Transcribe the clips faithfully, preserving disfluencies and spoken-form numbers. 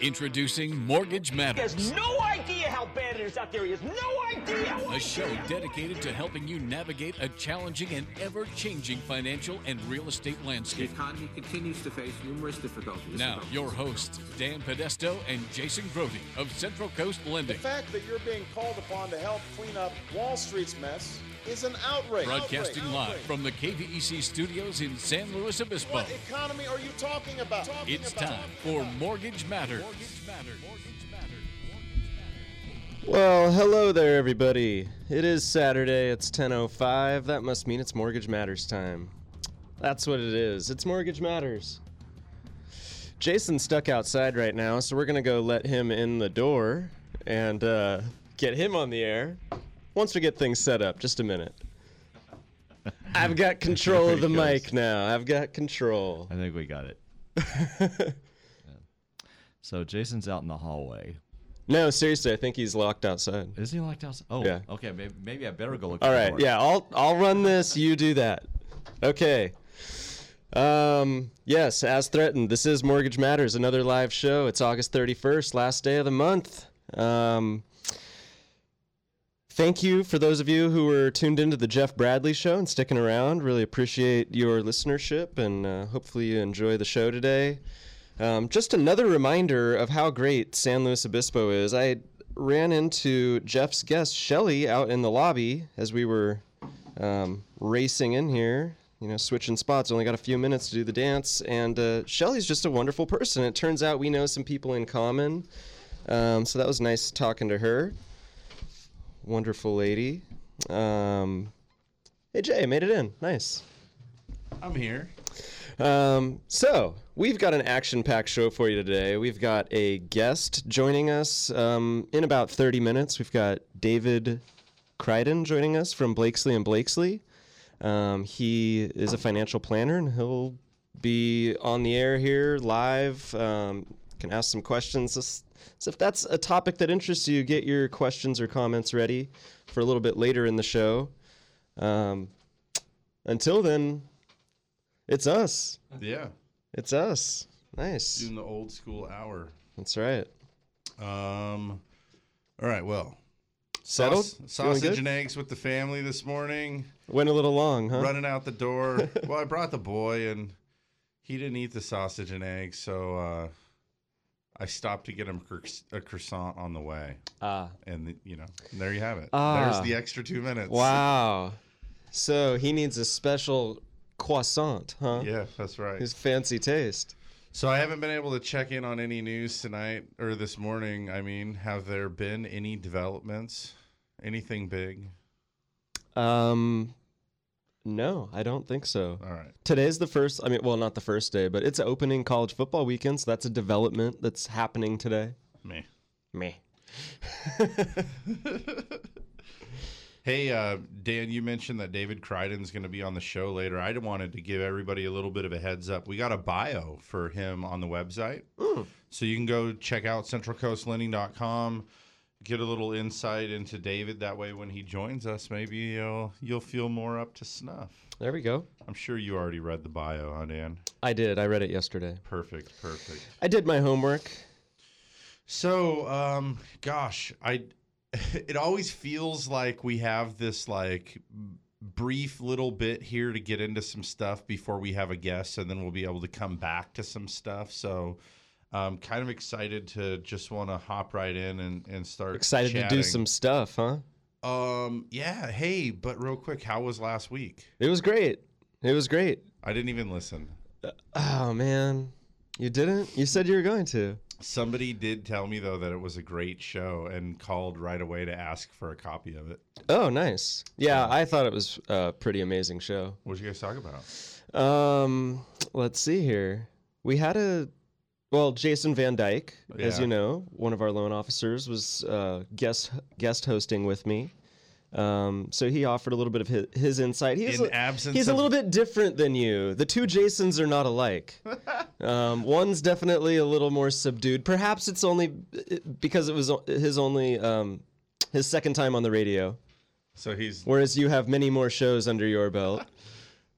Introducing Mortgage Matters. He has no idea how bad it is out there. He has no idea. A show dedicated to helping you navigate a challenging and ever-changing financial and real estate landscape. The economy continues to face numerous difficulties. Now, your hosts, Dan Podesto and Jason Grody of Central Coast Lending. The fact that you're being called upon to help clean up Wall Street's mess is an outrage. Broadcasting outrage. live outrage. from the K V E C studios in San Luis Obispo. What economy are you talking about? Talking it's about. time for Mortgage Matters. Mortgage Matters. Mortgage Matters. Well, hello there, everybody. It is Saturday. It's ten oh five. That must mean it's Mortgage Matters time. That's what it is. It's Mortgage Matters. Jason's stuck outside right now, so we're going to go let him in the door and uh, get him on the air. Once we get things set up, just a minute. I've got control of the mic now. I've got control. I think we got it. Yeah. So Jason's out in the hallway. No, seriously, I think he's locked outside. Is he locked outside? Oh, yeah. Okay. Maybe, maybe I better go look. All right. Door. Yeah, I'll I'll run this. You do that. Okay. Um. Yes, as threatened, this is Mortgage Matters, another live show. It's August thirty-first, last day of the month. Um. Thank you for those of you who were tuned into the Jeff Bradley show and sticking around. Really appreciate your listenership, and uh, hopefully you enjoy the show today. Um, just another reminder of how great San Luis Obispo is. I ran into Jeff's guest, Shelley, out in the lobby as we were um, racing in here, you know, switching spots. Only got a few minutes to do the dance, and uh, Shelley's just a wonderful person. It turns out we know some people in common, um, so that was nice talking to her. Wonderful lady. Um, hey, Jay, made it in. Nice. I'm here. Um, so, we've got an action-packed show for you today. We've got a guest joining us um, in about thirty minutes. We've got David Criden joining us from Blakeslee and Blakeslee. Um, he is a financial planner, and he'll be on the air here live. Um, can ask some questions. This, So if that's a topic that interests you, get your questions or comments ready for a little bit later in the show. Um, until then, it's us. Yeah. It's us. Nice. Doing the old school hour. That's right. Um, all right, well. Settled? Saus- sausage and eggs with the family this morning. Went a little long, huh? Running out the door. Well, I brought the boy, and he didn't eat the sausage and eggs, so... Uh, I stopped to get him a croissant on the way. Ah. And, the, you know, there you have it. Ah. There's the extra two minutes. Wow. So he needs a special croissant, huh? Yeah, that's right. His fancy taste. So I haven't been able to check in on any news tonight or this morning. I mean, have there been any developments? Anything big? Um... No, I don't think so. All right. Today's the first, I mean, well, not the first day, but it's opening college football weekend, so that's a development that's happening today. Meh. Meh. Hey, uh, Dan, you mentioned that David Criden's going to be on the show later. I wanted to give everybody a little bit of a heads up. We got a bio for him on the website. Mm. So you can go check out central coast lending dot com. Get a little insight into David. That way, when he joins us, maybe you'll you'll feel more up to snuff. There we go. I'm sure you already read the bio, huh, Dan? I did. I read it yesterday. Perfect, perfect. I did my homework. So, um, gosh, I it always feels like we have this like brief little bit here to get into some stuff before we have a guest, and then we'll be able to come back to some stuff. So. I'm kind of excited to just want to hop right in and, and start Excited chatting. to do some stuff, huh? Um, yeah. Hey, but real quick, how was last week? It was great. It was great. I didn't even listen. Uh, oh, man. You didn't? You said you were going to. Somebody did tell me, though, that it was a great show and called right away to ask for a copy of it. Oh, nice. Yeah, I thought it was a pretty amazing show. What did you guys talk about? Um, let's see here. We had a... Well, Jason Van Dyke, yeah. as you know, one of our loan officers, was uh, guest guest hosting with me. Um, so he offered a little bit of his, his insight. He's, In a, absence he's of... a little bit different than you. The two Jasons are not alike. um, one's definitely a little more subdued. Perhaps it's only because it was his only um, his second time on the radio. So he's. Whereas you have many more shows under your belt.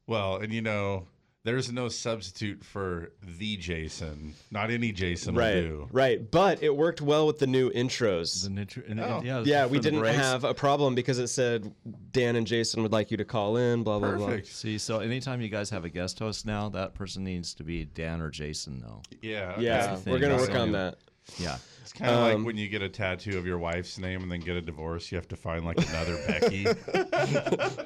Well, and you know. There's no substitute for the Jason. Not any Jason right, will do. Right, but it worked well with the new intros. The nitro- oh. Yeah, yeah we didn't have a problem because it said Dan and Jason would like you to call in, blah, blah, Perfect. blah. See, so anytime you guys have a guest host now, that person needs to be Dan or Jason now. Yeah. Okay. Yeah, we're going to work on that. Yeah. It's kind of um, like when you get a tattoo of your wife's name and then get a divorce, you have to find like another Becky.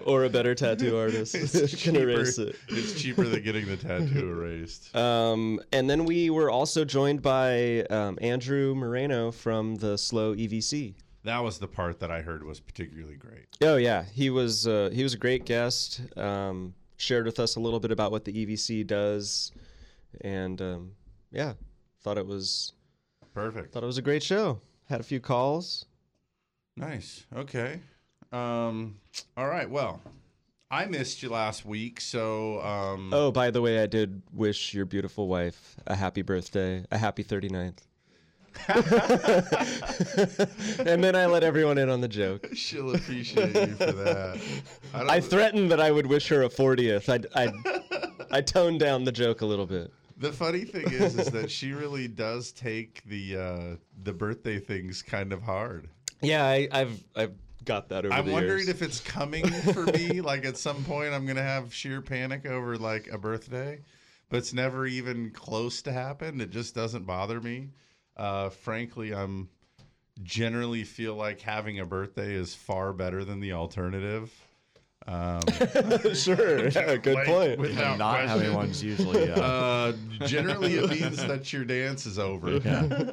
Or a better tattoo artist. It's cheaper, erase it. It's cheaper than getting the tattoo erased. Um, and then we were also joined by um, Andrew Moreno from the Slow E V C. That was the part that I heard was particularly great. Oh, yeah. He was, uh, he was a great guest, um, shared with us a little bit about what the E V C does. And, um, yeah, thought it was... Perfect. Thought it was a great show. Had a few calls. Nice. Okay. Um, all right. Well, I missed you last week, so... Um, oh, by the way, I did wish your beautiful wife a happy birthday, a happy thirty-ninth. And then I let everyone in on the joke. She'll appreciate you for that. I, don't I threatened that I would wish her a fortieth. I, I, I toned down the joke a little bit. The funny thing is, is that she really does take the uh, the birthday things kind of hard. Yeah, I, I've I've got that over I'm the years. I'm wondering if it's coming for me. Like at some point, I'm going to have sheer panic over like a birthday, but it's never even close to happen. It just doesn't bother me. Uh, frankly, I'm generally feel like having a birthday is far better than the alternative. Um, sure, yeah, good like, point. Without not question. Having one's usually. Yeah. Uh, generally, it means that your dance is over. Yeah.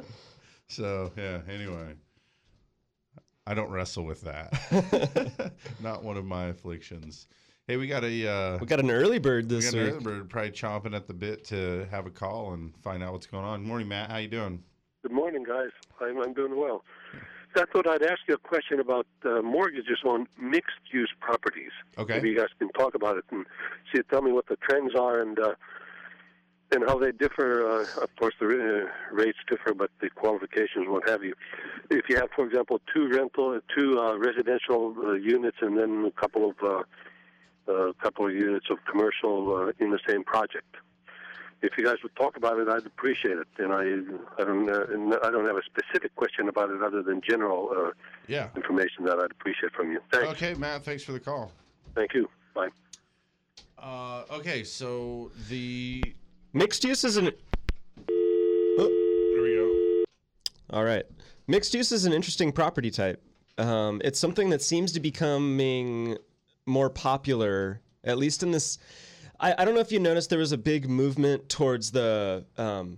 So yeah. Anyway, I don't wrestle with that. Not one of my afflictions. Hey, we got a uh, we got an early bird this we got week. An early bird, probably chomping at the bit to have a call and find out what's going on. Good morning, Matt. How you doing? Good morning, guys. I'm I'm doing well. I thought I'd ask you a question about uh, mortgages on mixed-use properties. Okay. Maybe you guys can talk about it and see. Tell me what the trends are and uh, and how they differ. Uh, of course, the uh, rates differ, but the qualifications, what have you. If you have, for example, two rental, two uh, residential uh, units, and then a couple of uh, uh, couple of units of commercial uh, in the same project. If you guys would talk about it, I'd appreciate it. And I, I don't, uh, I don't have a specific question about it other than general uh, yeah. information that I'd appreciate from you. Thanks. Okay, Matt. Thanks for the call. Thank you. Bye. Uh, okay, so the mixed use is an. Oh. There we go. All right, mixed use is an interesting property type. Um, it's something that seems to be becoming more popular, at least in this. I don't know if you noticed there was a big movement towards the um,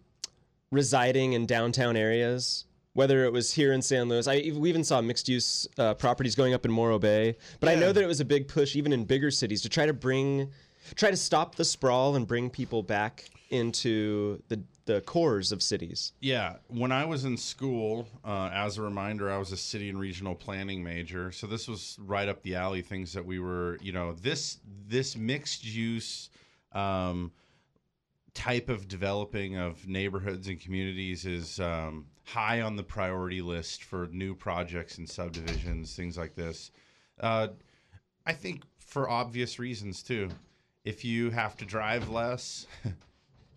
residing in downtown areas, whether it was here in San Luis. I, we even saw mixed-use uh, properties going up in Morro Bay. But yeah. I know that it was a big push, even in bigger cities, to try to bring, try to stop the sprawl and bring people back into the the cores of cities. Yeah. When I was in school, uh, as a reminder, I was a city and regional planning major. So this was right up the alley, things that we were, you know, this this mixed use um, type of developing of neighborhoods and communities is um, high on the priority list for new projects and subdivisions, things like this. Uh, I think for obvious reasons, too. If you have to drive less...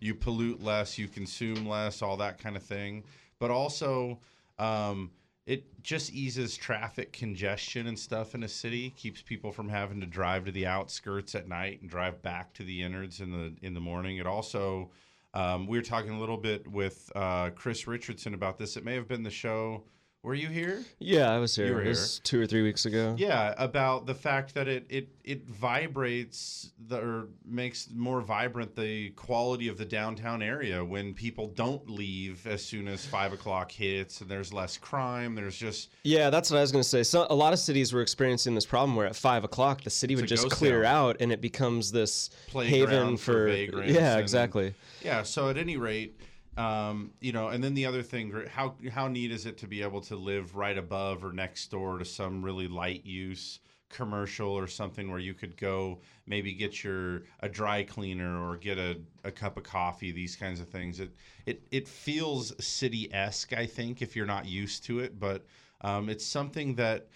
You pollute less, you consume less, all that kind of thing. But also, um, it just eases traffic congestion and stuff in a city, keeps people from having to drive to the outskirts at night and drive back to the innards in the in the morning. It also, um, we were talking a little bit with uh, Chris Richardson about this. It may have been the show. Were you here? Yeah, I was here. You were it was here. Two or three weeks ago. Yeah, about the fact that it it it vibrates the, or makes more vibrant the quality of the downtown area when people don't leave as soon as five o'clock hits and there's less crime. There's just yeah, that's what I was going to say. So a lot of cities were experiencing this problem where at five o'clock the city would just clear out. out and it becomes this playground haven for, for vagrants. Yeah, and, exactly. Yeah, so at any rate. Um, you know, and then the other thing, how how neat is it to be able to live right above or next door to some really light use commercial or something where you could go maybe get your a dry cleaner or get a, a cup of coffee, these kinds of things. It it it feels city-esque, I think, if you're not used to it, but um, it's something that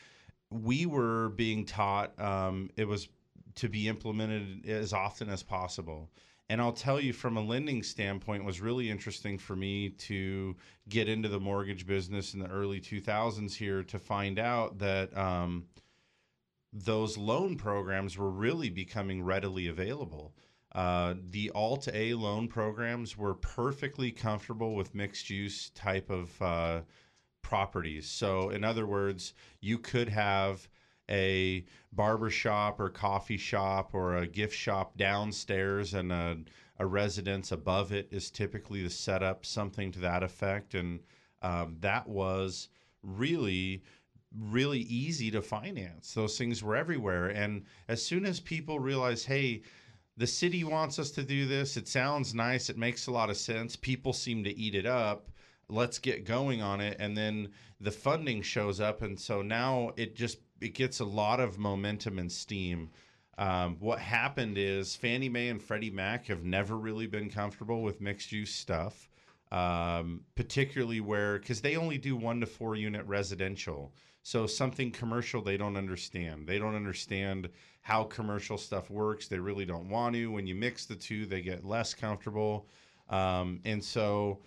we were being taught. Um, it was to be implemented as often as possible. And I'll tell you, from a lending standpoint, it was really interesting for me to get into the mortgage business in the early two thousands here to find out that um, those loan programs were really becoming readily available. Uh, the Alt-A loan programs were perfectly comfortable with mixed-use type of uh, properties. So, in other words, you could have a barbershop or coffee shop or a gift shop downstairs, and a, a residence above it is typically the setup, something to that effect. And um, that was really, really easy to finance. Those things were everywhere. And as soon as people realize, hey, the city wants us to do this, it sounds nice, it makes a lot of sense, people seem to eat it up, let's get going on it. And then the funding shows up. And so now it just, it gets a lot of momentum and steam. Um, what happened is Fannie Mae and Freddie Mac have never really been comfortable with mixed use stuff, um, particularly where, because they only do one to four unit residential. So something commercial, they don't understand. They don't understand how commercial stuff works. They really don't want to. When you mix the two, they get less comfortable. Um, and so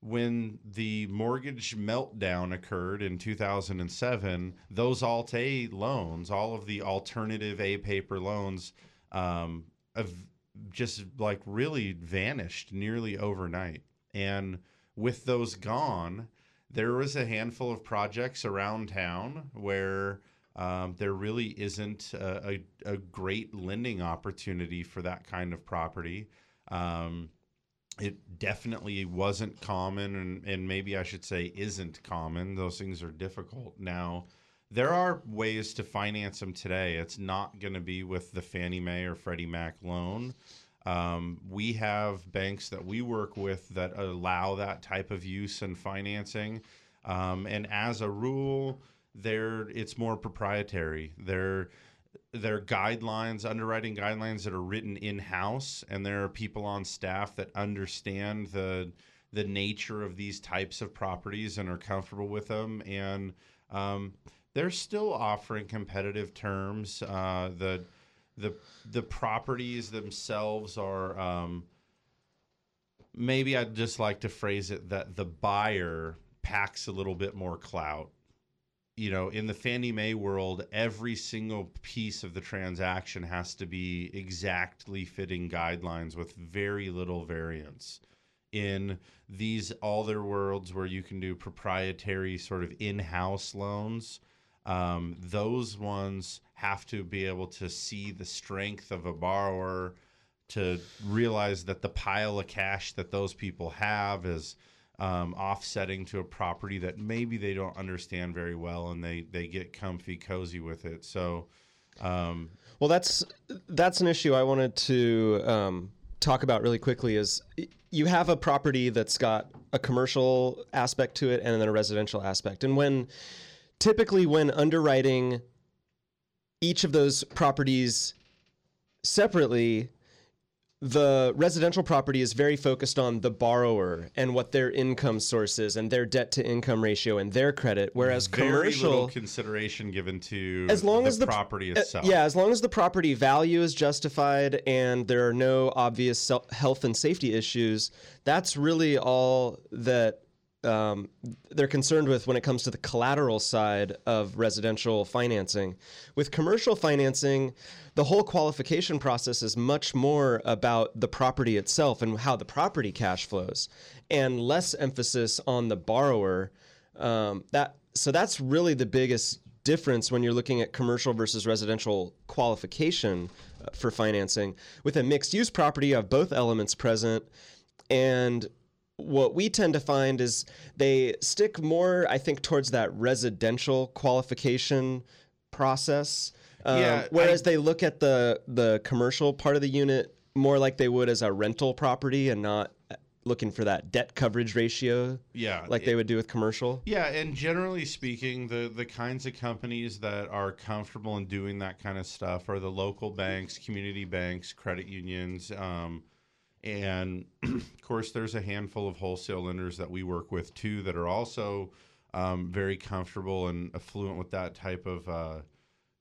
when the mortgage meltdown occurred in two thousand seven, those Alt-A loans, all of the alternative A paper loans, um, have just like really vanished nearly overnight. And with those gone, there was a handful of projects around town where um, there really isn't a, a, a great lending opportunity for that kind of property. Um, It definitely wasn't common, and, and maybe I should say isn't common. Those things are difficult. Now, there are ways to finance them today. It's not going to be with the Fannie Mae or Freddie Mac loan. Um, we have banks that we work with that allow that type of use and financing. Um, and as a rule, they're, it's more proprietary. They're There are guidelines, underwriting guidelines that are written in-house, and there are people on staff that understand the the nature of these types of properties and are comfortable with them. And um, they're still offering competitive terms. Uh, the the the properties themselves are um, maybe I'd just like to phrase it that the buyer packs a little bit more clout. You know, in the Fannie Mae world, every single piece of the transaction has to be exactly fitting guidelines with very little variance. In these other worlds where you can do proprietary sort of in-house loans, um, those ones have to be able to see the strength of a borrower to realize that the pile of cash that those people have is Um, offsetting to a property that maybe they don't understand very well, and they they get comfy, cozy with it. So, um, well, that's that's an issue I wanted to um, talk about really quickly. Is you have a property that's got a commercial aspect to it, and then a residential aspect, and when typically when underwriting each of those properties separately, the residential property is very focused on the borrower and what their income source is and their debt to income ratio and their credit, whereas very commercial little consideration given to as long the as the property itself. Yeah, as long as the property value is justified and there are no obvious health and safety issues, that's really all that um, they're concerned with when it comes to the collateral side of residential financing. With commercial financing, the whole qualification process is much more about the property itself and how the property cash flows, and less emphasis on the borrower. Um, that so that's really the biggest difference when you're looking at commercial versus residential qualification for financing. With a mixed-use property, you have both elements present, and what we tend to find is they stick more, I think, towards that residential qualification process. Um, yeah, whereas I, they look at the the commercial part of the unit more like they would as a rental property and not looking for that debt coverage ratio yeah, like it, they would do with commercial. Yeah, and generally speaking, the, the kinds of companies that are comfortable in doing that kind of stuff are the local banks, community banks, credit unions. Um, and, of course, there's a handful of wholesale lenders that we work with, too, that are also um, very comfortable and affluent with that type of uh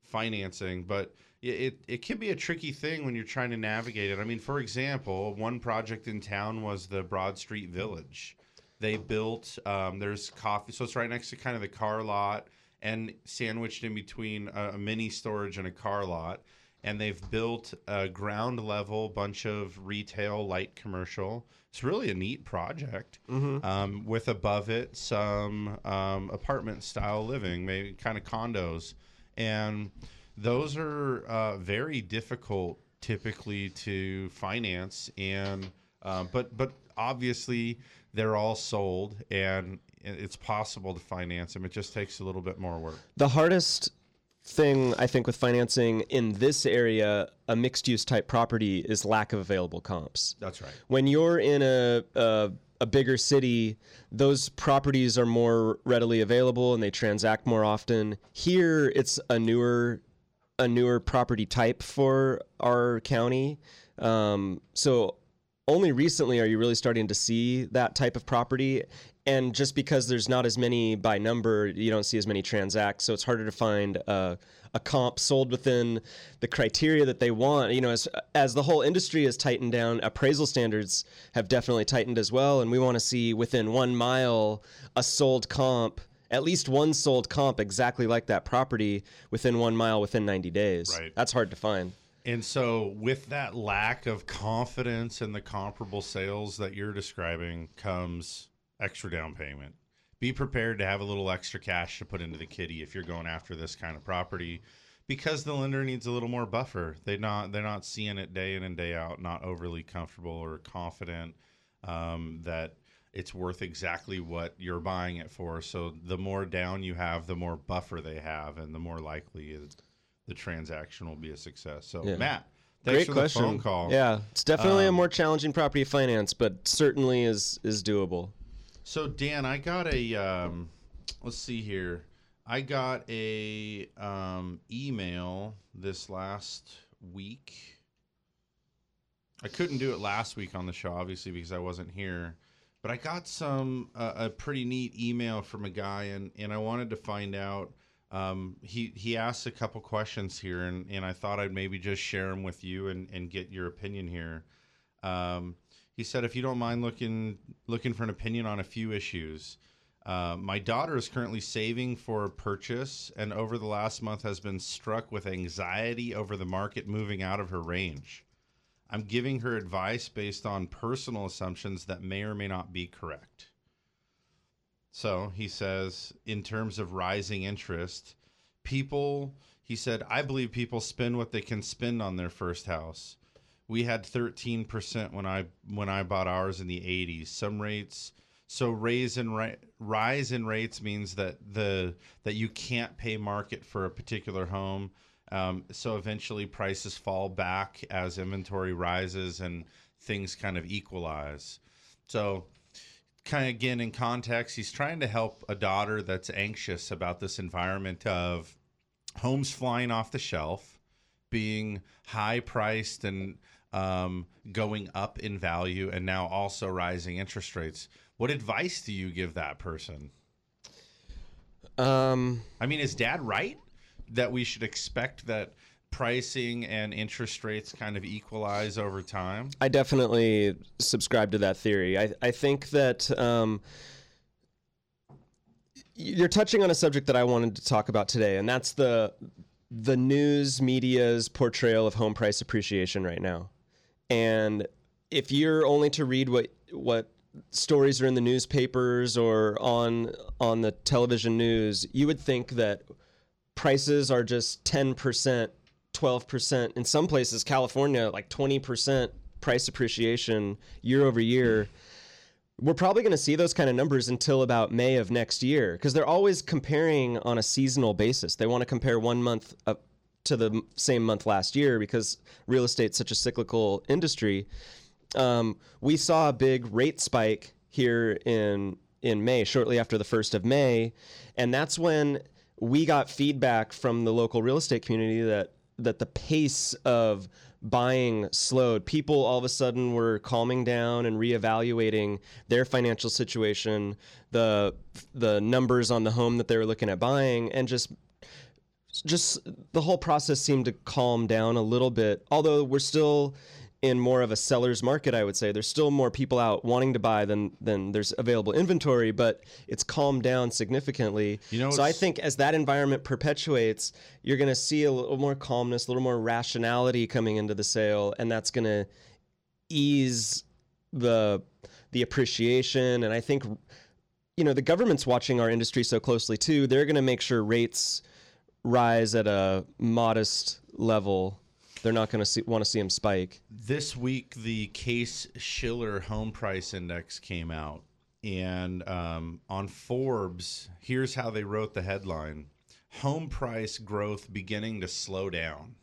financing, but it, it can be a tricky thing when you're trying to navigate it. I mean, for example, one project in town was the Broad Street Village. They built, um, there's coffee, so it's right next to kind of the car lot and sandwiched in between a, a mini storage and a car lot. And they've built a ground level bunch of retail, light commercial. It's really a neat project, mm-hmm. um, with above it some um, apartment style living, maybe kind of condos. And those are uh, very difficult typically to finance. And uh, but but obviously they're all sold and it's possible to finance them. It just takes a little bit more work. The hardest thing, I think, with financing in this area, a mixed-use type property, is lack of available comps. That's right. When you're in a, a a bigger city, those properties are more readily available and they transact more often. Here, it's a newer a newer property type for our county. Um, so only recently are you really starting to see that type of property. And just because there's not as many by number, you don't see as many transacts, so it's harder to find uh, a comp sold within the criteria that they want. You know, as as the whole industry has tightened down, appraisal standards have definitely tightened as well, and we want to see within one mile a sold comp, at least one sold comp exactly like that property within one mile within ninety days. Right. That's hard to find. And so with that lack of confidence in the comparable sales that you're describing comes extra down payment. Be prepared to have a little extra cash to put into the kitty if you're going after this kind of property, because the lender needs a little more buffer. They're not they're not seeing it day in and day out, not overly comfortable or confident um, that it's worth exactly what you're buying it for. So the more down you have, the more buffer they have, and the more likely it's the transaction will be a success. So, yeah. Matt, thanks Great for question. the phone call. Yeah, it's definitely um, a more challenging property to finance, but certainly is is doable. So, Dan, I got a, um, let's see here. I got a um, email this last week. I couldn't do it last week on the show, obviously, because I wasn't here. But I got some uh, a pretty neat email from a guy, and, and I wanted to find out. Um, he, he asked a couple questions here, and, and I thought I'd maybe just share them with you and, and get your opinion here. Um, he said, if you don't mind looking looking for an opinion on a few issues. Uh, my daughter is currently saving for a purchase, and over the last month has been struck with anxiety over the market moving out of her range. I'm giving her advice based on personal assumptions that may or may not be correct. So he says, in terms of rising interest, people, he said, I believe people spend what they can spend on their first house. We had thirteen percent when I when I bought ours in the eighties. Some rates, so raise in ri- rise in rates means that the that you can't pay market for a particular home. Um, so eventually prices fall back as inventory rises and things kind of equalize. So, kind of again in context, he's trying to help a daughter that's anxious about this environment of homes flying off the shelf, being high priced and um, going up in value, and now also rising interest rates. What advice do you give that person? Um, I mean, is Dad right that we should expect that pricing and interest rates kind of equalize over time? I definitely subscribe to that theory. I, I think that um, you're touching on a subject that I wanted to talk about today, and that's the the news media's portrayal of home price appreciation right now. And if you're only to read what what stories are in the newspapers or on on the television news, you would think that prices are just ten percent, twelve percent, in some places, California, like twenty percent price appreciation year over year. We're probably going to see those kind of numbers until about May of next year, because they're always comparing on a seasonal basis. They want to compare one month up to the same month last year because real estate's such a cyclical industry. Um, we saw a big rate spike here in in May, shortly after the first of May, and that's when we got feedback from the local real estate community that that the pace of buying slowed. People all of a sudden were calming down and reevaluating their financial situation, the the numbers on the home that they were looking at buying, and just just the whole process seemed to calm down a little bit, although we're still in more of a seller's market, I would say. There's still more people out wanting to buy than than there's available inventory, but it's calmed down significantly. You know, so I think as that environment perpetuates, you're going to see a little more calmness, a little more rationality coming into the sale, and that's going to ease the the appreciation. And I think, you know, the government's watching our industry so closely too. They're going to make sure rates rise at a modest level. They're not going to want to see them spike. This week, the Case-Shiller Home Price Index came out. And um, on Forbes, here's how they wrote the headline: home price growth beginning to slow down.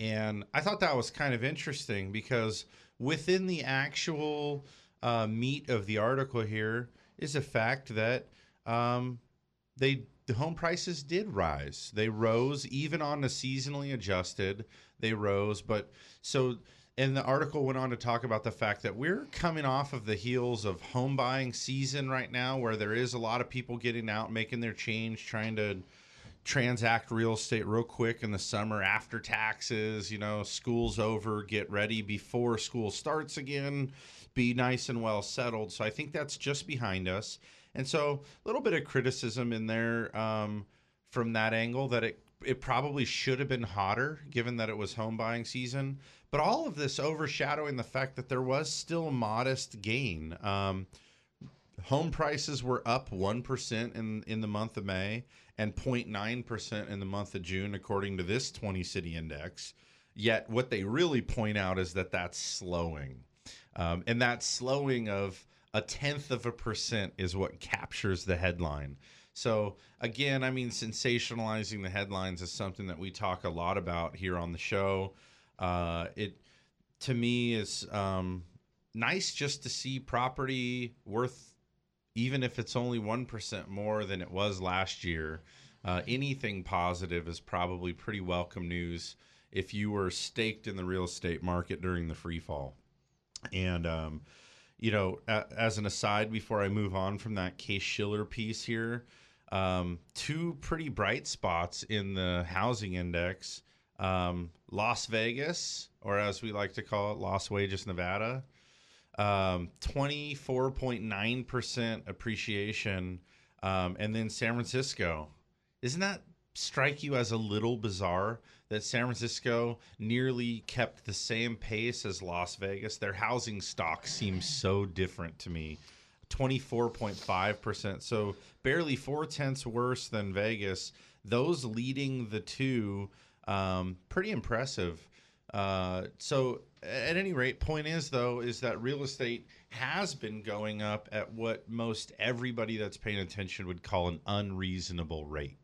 And I thought that was kind of interesting because within the actual uh, meat of the article here is the fact that um, they the home prices did rise. They rose even on the seasonally adjusted. They rose, but so, and the article went on to talk about the fact that we're coming off of the heels of home buying season right now, where there is a lot of people getting out, making their change, trying to transact real estate real quick in the summer after taxes, you know, school's over, get ready before school starts again, be nice and well settled. So I think that's just behind us. And so a little bit of criticism in there um, from that angle that it it probably should have been hotter given that it was home buying season. But all of this overshadowing the fact that there was still modest gain. Um, home prices were up one percent in, in the month of May and zero point nine percent in the month of June, according to this twenty city index. Yet what they really point out is that that's slowing. Um, and that slowing of a tenth of a percent is what captures the headline. So again, I mean, sensationalizing the headlines is something that we talk a lot about here on the show. Uh, it, to me, is um, nice just to see property worth, even if it's only one percent more than it was last year. Uh, anything positive is probably pretty welcome news if you were staked in the real estate market during the free fall. And, um, you know, as an aside, before I move on from that Case-Shiller piece here, um, two pretty bright spots in the housing index. Um, Las Vegas, or as we like to call it, Las Wages, Nevada, um, twenty-four point nine percent appreciation. Um, and then San Francisco. Isn't that strike you as a little bizarre that San Francisco nearly kept the same pace as Las Vegas? Their housing stock seems so different to me. twenty-four point five percent, so barely four-tenths worse than Vegas. Those leading the two, um, pretty impressive. Uh, so at any rate, point is, though, is that real estate has been going up at what most everybody that's paying attention would call an unreasonable rate.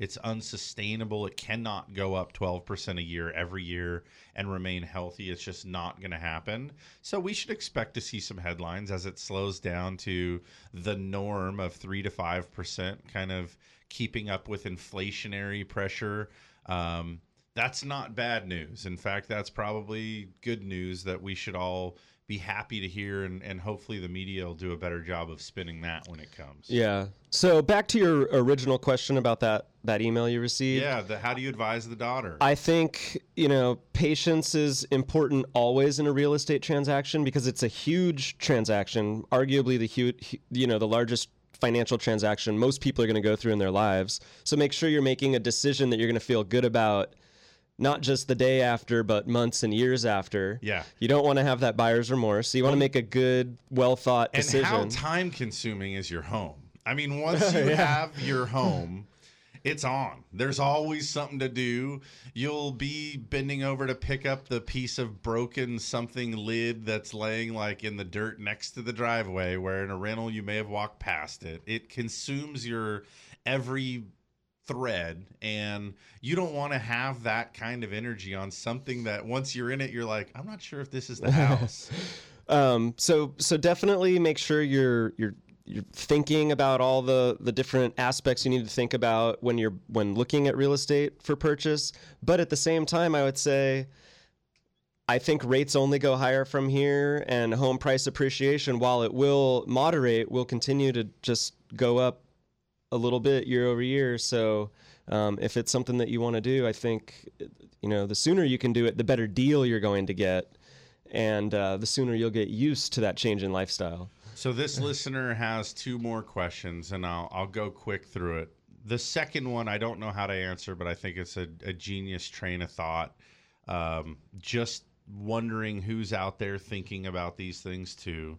It's unsustainable. It cannot go up twelve percent a year every year and remain healthy. It's just not going to happen. So we should expect to see some headlines as it slows down to the norm of three to five percent, kind of keeping up with inflationary pressure. Um, that's not bad news. In fact, that's probably good news that we should all be happy to hear, and, and hopefully the media will do a better job of spinning that when it comes. Yeah. So back to your original question about that that email you received. Yeah. The, how do you advise the daughter? I think, you know, patience is important always in a real estate transaction because it's a huge transaction, arguably the huge, you know, the largest financial transaction most people are going to go through in their lives. So make sure you're making a decision that you're going to feel good about, not just the day after, but months and years after. Yeah. You don't want to have that buyer's remorse. So you want to make a good, well-thought decision. And how time-consuming is your home? I mean, once you yeah. have your home, it's on. There's always something to do. You'll be bending over to pick up the piece of broken something lid that's laying like in the dirt next to the driveway, where in a rental you may have walked past it. It consumes your every thread, and you don't want to have that kind of energy on something that once you're in it, you're like, I'm not sure if this is the house. um, so, so definitely make sure you're you're you're thinking about all the the different aspects you need to think about when you're when looking at real estate for purchase. But at the same time, I would say, I think rates only go higher from here, and home price appreciation, while it will moderate, will continue to just go up a little bit year over year. So um, if it's something that you want to do, I think, you know, the sooner you can do it, the better deal you're going to get, and uh, the sooner you'll get used to that change in lifestyle. So this listener has two more questions, and I'll, I'll go quick through it. The second one, I don't know how to answer, but I think it's a, a genius train of thought. Um, just wondering who's out there thinking about these things too.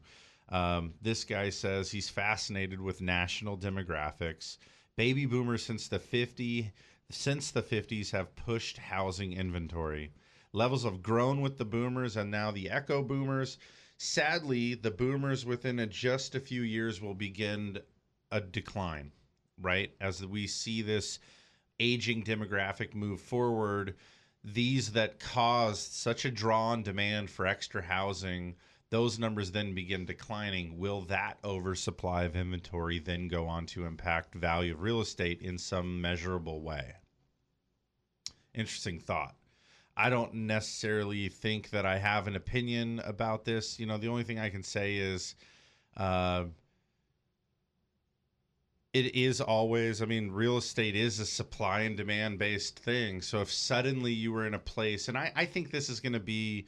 Um, this guy says he's fascinated with national demographics. Baby boomers since the fifty, since the fifties have pushed housing inventory. Levels have grown with the boomers and now the echo boomers. Sadly, the boomers within a, just a few years will begin a decline, right? As we see this aging demographic move forward, these that caused such a draw on demand for extra housing, those numbers then begin declining. Will that oversupply of inventory then go on to impact value of real estate in some measurable way? Interesting thought. I don't necessarily think that I have an opinion about this. You know, the only thing I can say is uh, it is always, I mean, real estate is a supply and demand based thing. So if suddenly you were in a place, and I, I think this is going to be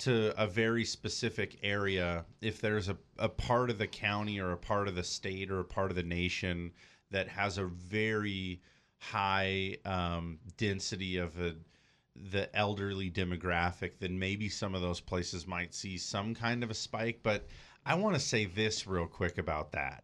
to a very specific area, if there's a, a part of the county or a part of the state or a part of the nation that has a very high um, density of a, the elderly demographic, then maybe some of those places might see some kind of a spike. But I want to say this real quick about that.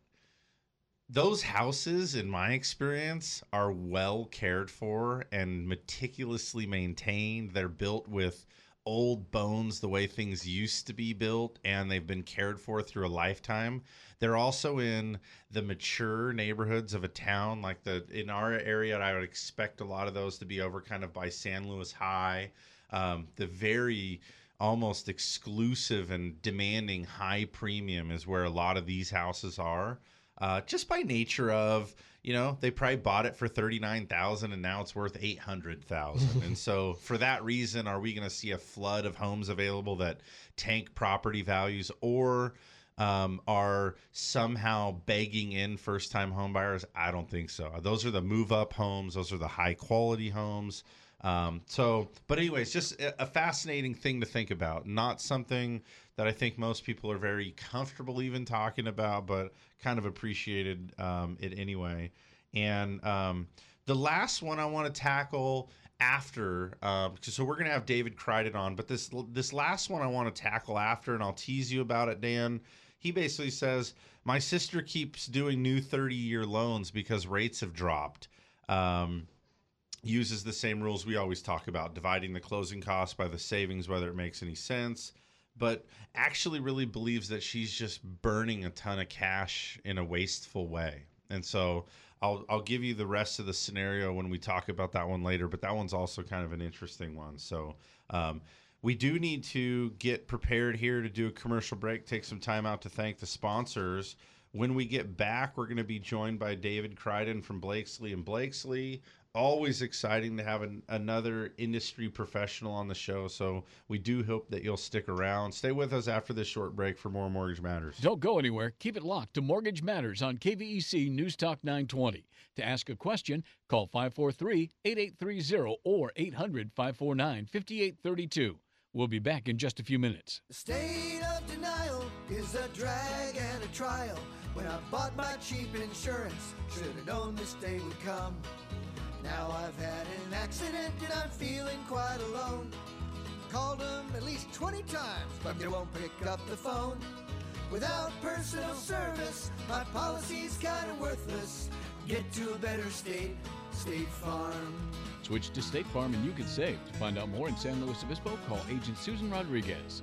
Those houses, in my experience, are well cared for and meticulously maintained. They're built with old bones, the way things used to be built, and they've been cared for through a lifetime. They're also in the mature neighborhoods of a town, like the in our area. I would expect a lot of those to be over kind of by San Luis High, um, the very almost exclusive and demanding high premium is where a lot of these houses are, uh, just by nature of, you know, they probably bought it for thirty-nine thousand dollars and now it's worth eight hundred thousand dollars. And so for that reason, are we going to see a flood of homes available that tank property values, or um, are somehow begging in first-time home buyers? I don't think so. Those are the move-up homes. Those are the high-quality homes. Um, so, but anyways, just a fascinating thing to think about. Not something that I think most people are very comfortable even talking about, but kind of appreciated um, it anyway. And um, the last one I want to tackle after, uh, so we're going to have David Criden on, but this this last one I want to tackle after, and I'll tease you about it, Dan. He basically says, my sister keeps doing new thirty-year loans because rates have dropped. Um uses the same rules we always talk about, dividing the closing costs by the savings, whether it makes any sense, but actually really believes that she's just burning a ton of cash in a wasteful way. And so I'll I'll give you the rest of the scenario when we talk about that one later, but that one's also kind of an interesting one. So um, we do need to get prepared here to do a commercial break, take some time out to thank the sponsors. When we get back, we're going to be joined by David Criden from Blakeslee and Blakeslee. Always exciting to have an, another industry professional on the show. So we do hope that you'll stick around. Stay with us after this short break for more Mortgage Matters. Don't go anywhere. Keep it locked to Mortgage Matters on K V E C News Talk nine twenty. To ask a question, call five four three, eight eight three zero or eight hundred, five four nine, five eight three two. We'll be back in just a few minutes. The state of denial is a drag and a trial. When I bought my cheap insurance, should have known this day would come. Now I've had an accident and I'm feeling quite alone. Called them at least twenty times, but they won't pick up the phone. Without personal service, my policy's kind of worthless. Get to a better state, State Farm. Switch to State Farm and you can save. To find out more in San Luis Obispo, call Agent Susan Rodriguez.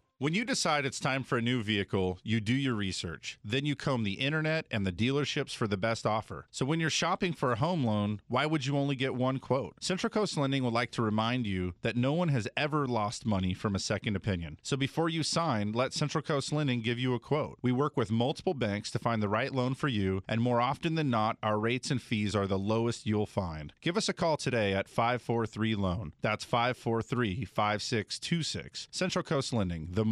When you decide it's time for a new vehicle, you do your research. Then you comb the internet and the dealerships for the best offer. So when you're shopping for a home loan, why would you only get one quote? Central Coast Lending would like to remind you that no one has ever lost money from a second opinion. So before you sign, let Central Coast Lending give you a quote. We work with multiple banks to find the right loan for you, and more often than not, our rates and fees are the lowest you'll find. Give us a call today at five four three LOAN. That's five four three, five six two six. Central Coast Lending, the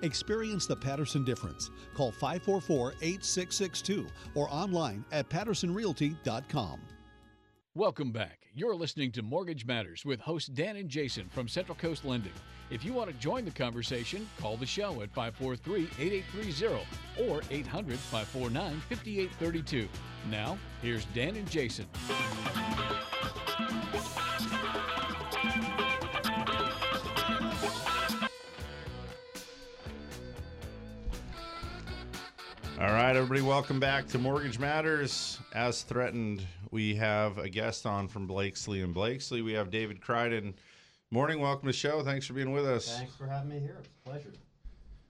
Experience the Patterson difference. Call five four four, eight six six two or online at patterson realty dot com. Welcome back. You're listening to Mortgage Matters with hosts Dan and Jason from Central Coast Lending. If you want to join the conversation, call the show at five four three, eight eight three zero or eight hundred, five four nine, five eight three two. Now, here's Dan and Jason. All right, everybody, welcome back to Mortgage Matters. As threatened, we have a guest on from Blakeslee and Blakeslee. We have David Criden. Morning, welcome to the show. Thanks for being with us. Thanks for having me here. It's a pleasure.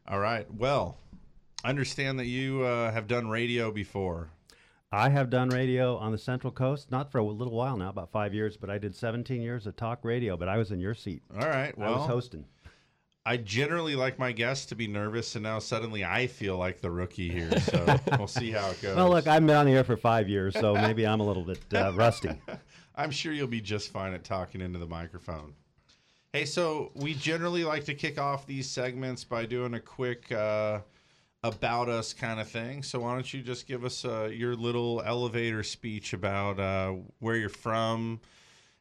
All right, well, I understand that you uh, have done radio before. I have done radio on the Central Coast, not for a little while now, about five years, but I did seventeen years of talk radio, but I was in your seat. All right, well. I was hosting. I generally like my guests to be nervous, and now suddenly I feel like the rookie here, so we'll see how it goes. Well, look, I've been on the air for five years, so maybe I'm a little bit uh, rusty. I'm sure you'll be just fine at talking into the microphone. Hey, so we generally like to kick off these segments by doing a quick uh, about us kind of thing, so why don't you just give us uh, your little elevator speech about uh, where you're from,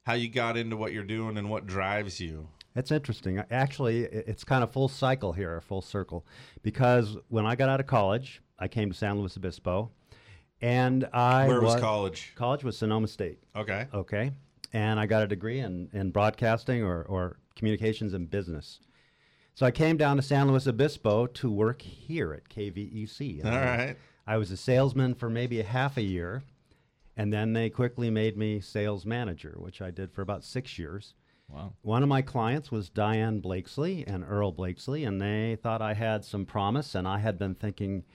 how you got into what you're doing, and what drives you. That's interesting. Actually, it's kind of full cycle here, full circle, because when I got out of college, I came to San Luis Obispo, and I Where was, was college? College was Sonoma State. Okay. Okay. And I got a degree in, in broadcasting or, or communications and business. So I came down to San Luis Obispo to work here at K V E C. All right. I was a salesman for maybe a half a year, and then they quickly made me sales manager, which I did for about six years. Wow. One of my clients was Diane Blakeslee and Earl Blakeslee, and they thought I had some promise, and I had been thinking,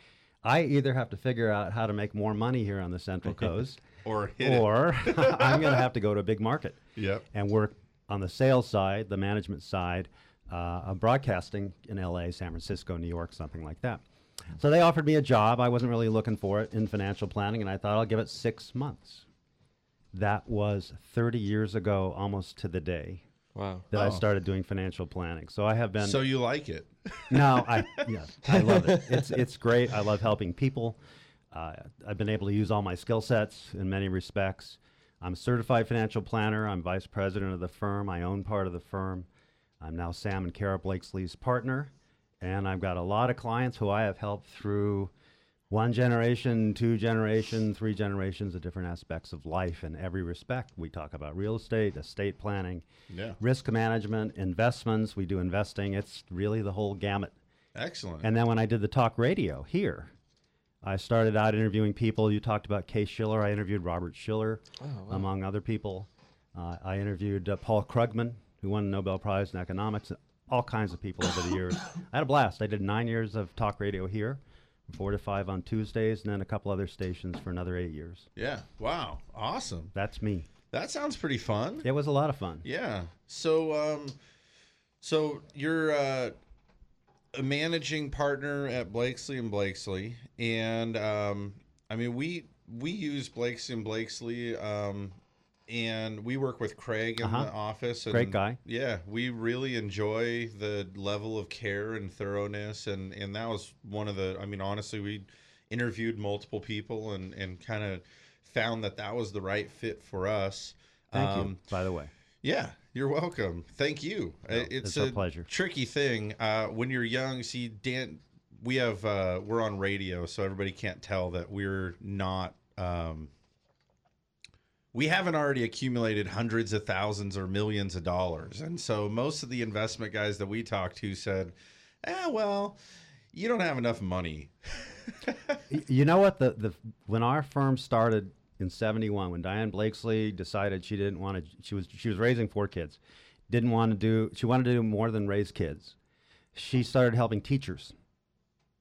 I either have to figure out how to make more money here on the Central Coast, or, or I'm going to have to go to a big market yep. and work on the sales side, the management side, uh, of broadcasting in L A, San Francisco, New York, something like that. So they offered me a job. I wasn't really looking for it in financial planning, and I thought I'll give it six months. That was thirty years ago, almost to the day. Wow. That oh. I started doing financial planning. So I have been. So you like it? No, I yeah, I love it. It's it's great. I love helping people. Uh, I've been able to use all my skill sets in many respects. I'm a certified financial planner. I'm vice president of the firm. I own part of the firm. I'm now Sam and Kara Blakeslee's partner, and I've got a lot of clients who I have helped through. One generation, two generation, three generations of different aspects of life in every respect. We talk about real estate, estate planning, yeah. risk management, investments. We do investing. It's really the whole gamut. Excellent. And then when I did the talk radio here, I started out interviewing people. You talked about Case-Shiller. I interviewed Robert Shiller, oh, wow. among other people. Uh, I interviewed uh, Paul Krugman, who won the Nobel Prize in economics, all kinds of people over the years. I had a blast. I did nine years of talk radio here. Four to five on Tuesdays, and then a couple other stations for another eight years. Yeah. Wow. Awesome. That's me. That sounds pretty fun. It was a lot of fun. Yeah. So, um, so you're uh, a managing partner at Blakeslee and Blakeslee, and um, I mean we we use Blakeslee and Blakeslee, um, and we work with Craig in uh-huh. the office. And, great guy. Yeah, we really enjoy the level of care and thoroughness, and, and that was one of the, I mean, honestly, we interviewed multiple people and, and kind of found that that was the right fit for us. Thank um, you, by the way. Yeah, you're welcome. Thank you. No, it's it's a pleasure. Tricky thing. Uh, when you're young, see, Dan, we have, uh, we're on radio, so everybody can't tell that we're not, um, we haven't already accumulated hundreds of thousands or millions of dollars. And so most of the investment guys that we talked to said, eh, well, you don't have enough money. You know what? The, the when our firm started in seventy-one, when Diane Blakeslee decided she didn't want to, she was she was raising four kids, didn't want to do, she wanted to do more than raise kids. She started helping teachers,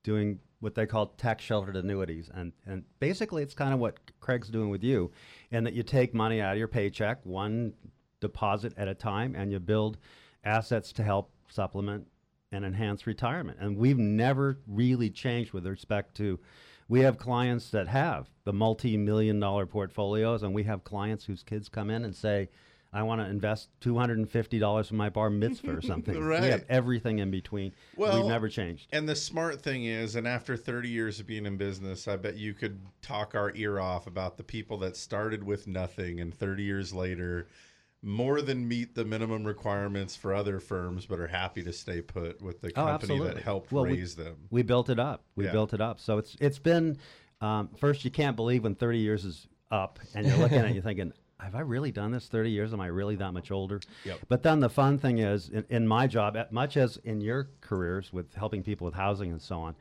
doing what they call tax-sheltered annuities. And, and basically it's kind of what Craig's doing with you, and that you take money out of your paycheck, one deposit at a time, and you build assets to help supplement and enhance retirement. And we've never really changed with respect to, we have clients that have the multi-million dollar portfolios, and we have clients whose kids come in and say, I want to invest two hundred fifty dollars for my bar mitzvah or something. Right. We have everything in between. Well, we've never changed. And the smart thing is, and after thirty years of being in business, I bet you could talk our ear off about the people that started with nothing and thirty years later more than meet the minimum requirements for other firms, but are happy to stay put with the company oh, that helped well, raise we, them. We built it up. We yeah. built it up. So it's it's been, um, first, you can't believe when thirty years is up and you're looking at it, you're thinking, have I really done this thirty years? Am I really that much older? Yep. But then the fun thing is, in, in my job, much as in your careers with helping people with housing and so on,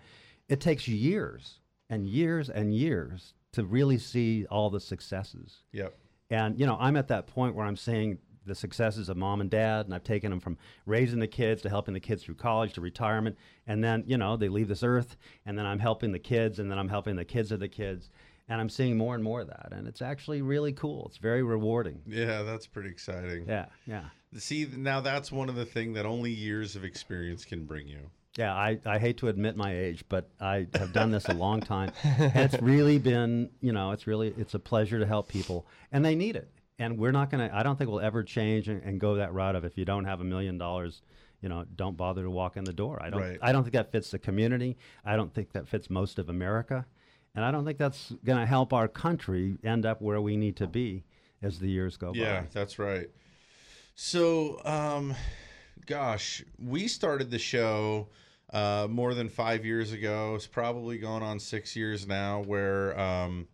it takes years and years and years to really see all the successes. Yep. And, you know, I'm at that point where I'm seeing the successes of mom and dad, and I've taken them from raising the kids to helping the kids through college to retirement. And then, you know, they leave this earth, and then I'm helping the kids, and then I'm helping the kids of the kids. And I'm seeing more and more of that. And it's actually really cool. It's very rewarding. Yeah, that's pretty exciting. Yeah, yeah. See, now that's one of the things that only years of experience can bring you. Yeah, I, I hate to admit my age, but I have done this a long time. And it's really been, you know, it's really, it's a pleasure to help people. And they need it. And we're not going to, I don't think we'll ever change and, and go that route of, if you don't have a million dollars, you know, don't bother to walk in the door. I don't, right. I don't think that fits the community. I don't think that fits most of America. And I don't think that's going to help our country end up where we need to be as the years go yeah, by. Yeah, that's right. So, um, gosh, we started the show uh, more than five years ago. It's probably going on six years now, where um,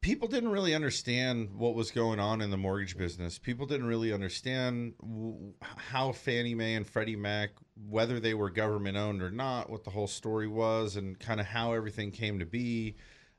people didn't really understand what was going on in the mortgage business. People didn't really understand w how Fannie Mae and Freddie Mac, whether they were government owned or not, what the whole story was, and kind of how everything came to be.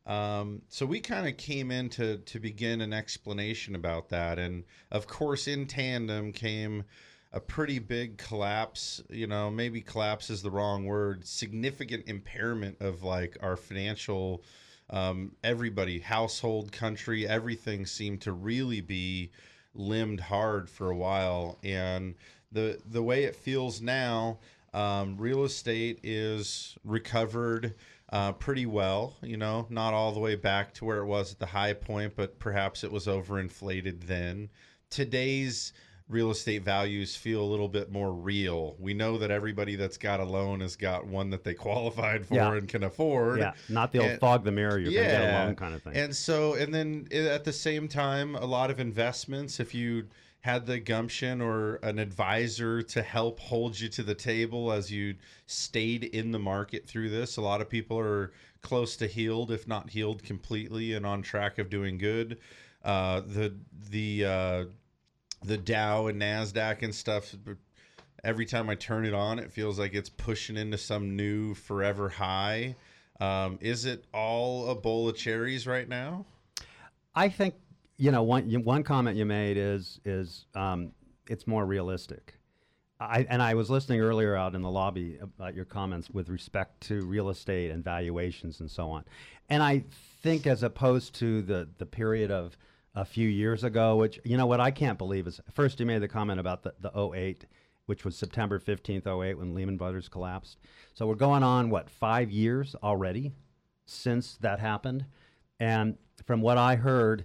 Um, so we kind of came in to, to begin an explanation about that. And of course, in tandem came a pretty big collapse, you know, maybe collapse is the wrong word, significant impairment of like our financial, um, everybody, household, country, everything seemed to really be limbed hard for a while. And The, the way it feels now, um, real estate is recovered uh, pretty well, you know, not all the way back to where it was at the high point, but perhaps it was overinflated then. Today's real estate values feel a little bit more real. We know that everybody that's got a loan has got one that they qualified for yeah. and can afford. Yeah, not the old and, fog the mirror, you're yeah. gonna get a loan kind of thing. And so, and then at the same time, a lot of investments, if you had the gumption or an advisor to help hold you to the table as you stayed in the market through this. A lot of people are close to healed, if not healed completely, and on track of doing good. Uh, the the uh, the Dow and NASDAQ and stuff, every time I turn it on, it feels like it's pushing into some new forever high. Um, is it all a bowl of cherries right now? I think You know, one one comment you made is is um, it's more realistic. I and I was listening earlier out in the lobby about your comments with respect to real estate and valuations and so on. And I think, as opposed to the the period of a few years ago, which, you know, what I can't believe is, first you made the comment about the the oh eight, which was September fifteenth oh eight, when Lehman Brothers collapsed. So we're going on what, five years already since that happened, and from what I heard.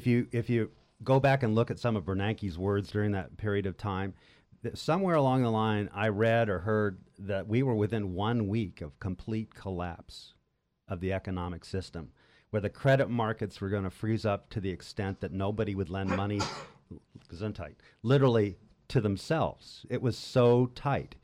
If you if you go back and look at some of Bernanke's words during that period of time, that somewhere along the line I read or heard that we were within one week of complete collapse of the economic system, where the credit markets were going to freeze up to the extent that nobody would lend money, gesundheit, literally to themselves. It was so tight.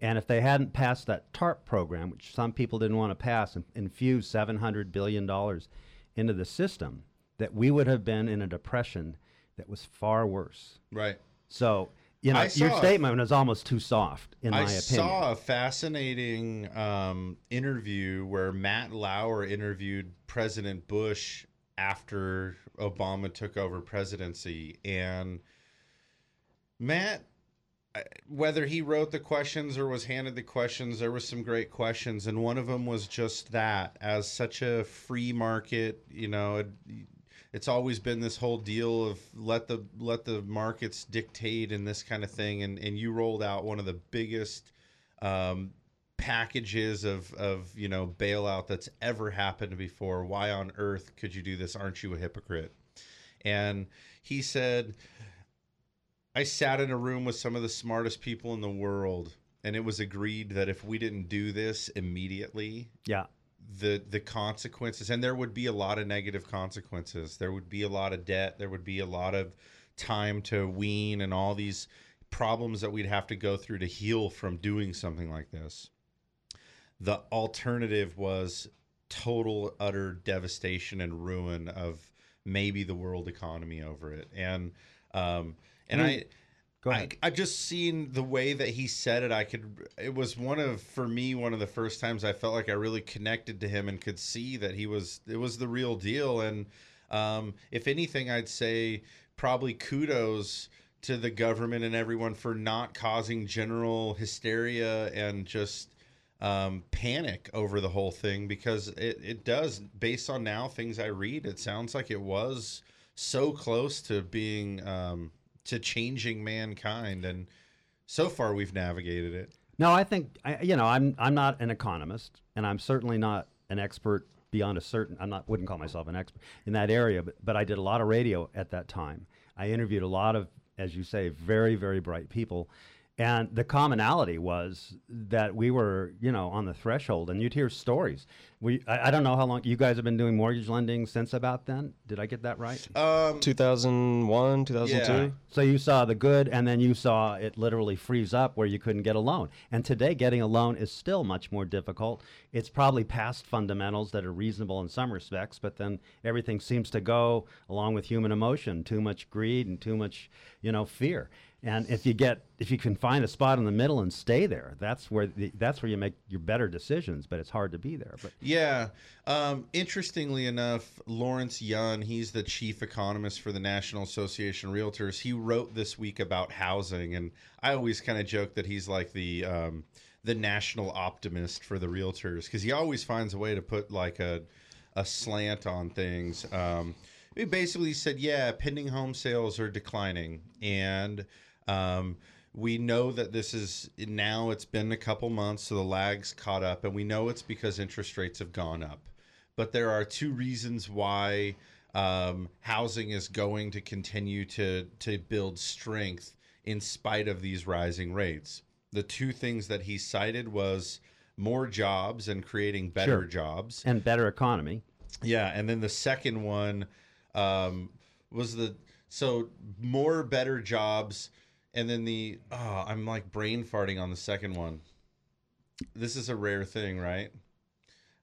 And if they hadn't passed that TARP program, which some people didn't want to pass, and infused seven hundred billion dollars into the system, that we would have been in a depression that was far worse. Right. So, you know, your statement was almost too soft, in my opinion. I saw a fascinating um, interview where Matt Lauer interviewed President Bush after Obama took over presidency. And Matt, whether he wrote the questions or was handed the questions, there were some great questions. And one of them was just that, as such a free market, you know, it, it's always been this whole deal of let the let the markets dictate and this kind of thing. And, and you rolled out one of the biggest um, packages of, of, you know, bailout that's ever happened before. Why on earth could you do this? Aren't you a hypocrite? And he said, I sat in a room with some of the smartest people in the world, and it was agreed that if we didn't do this immediately, yeah, the the consequences, and there would be a lot of negative consequences. There would be a lot of debt. There would be a lot of time to wean and all these problems that we'd have to go through to heal from doing something like this. The alternative was total, utter devastation and ruin of maybe the world economy over it. And, um, And I, Go ahead. I, I just seen the way that he said it. I could, it was one of, for me, one of the first times I felt like I really connected to him and could see that he was, it was the real deal. And um, if anything, I'd say probably kudos to the government and everyone for not causing general hysteria and just um, panic over the whole thing, because it, it does, based on now things I read, it sounds like it was so close to being, um, to changing mankind, and so far we've navigated it. No, I think I, you know, I'm I'm not an economist, and I'm certainly not an expert beyond a certain. I'm not wouldn't call myself an expert in that area, but but I did a lot of radio at that time. I interviewed a lot of, as you say, very very bright people, and the commonality was that we were, you know, on the threshold. And you'd hear stories. We I, I don't know how long you guys have been doing mortgage lending since about then. Did I get that right? Um, two thousand one, two thousand two. Yeah. So you saw the good, and then you saw it literally freeze up where you couldn't get a loan. And today, getting a loan is still much more difficult. It's probably past fundamentals that are reasonable in some respects, but then everything seems to go along with human emotion, too much greed and too much, you know, fear. And if you get, if you can find a spot in the middle and stay there, that's where the, that's where you make your better decisions. But it's hard to be there. But yeah, um, interestingly enough, Lawrence Yun, he's the chief economist for the National Association of Realtors. He wrote this week about housing, and I always kind of joke that he's like the um, the national optimist for the realtors, because he always finds a way to put like a a slant on things. Um, he basically said, yeah, pending home sales are declining, and Um, we know that this is now it's been a couple months, so the lag's caught up, and we know it's because interest rates have gone up. But there are two reasons why um, housing is going to continue to, to build strength in spite of these rising rates. The two things that he cited was more jobs and creating better sure. jobs. And better economy. Yeah. And then the second one um, was the, so more better jobs. And then the, oh, I'm like brain farting on the second one. This is a rare thing, right?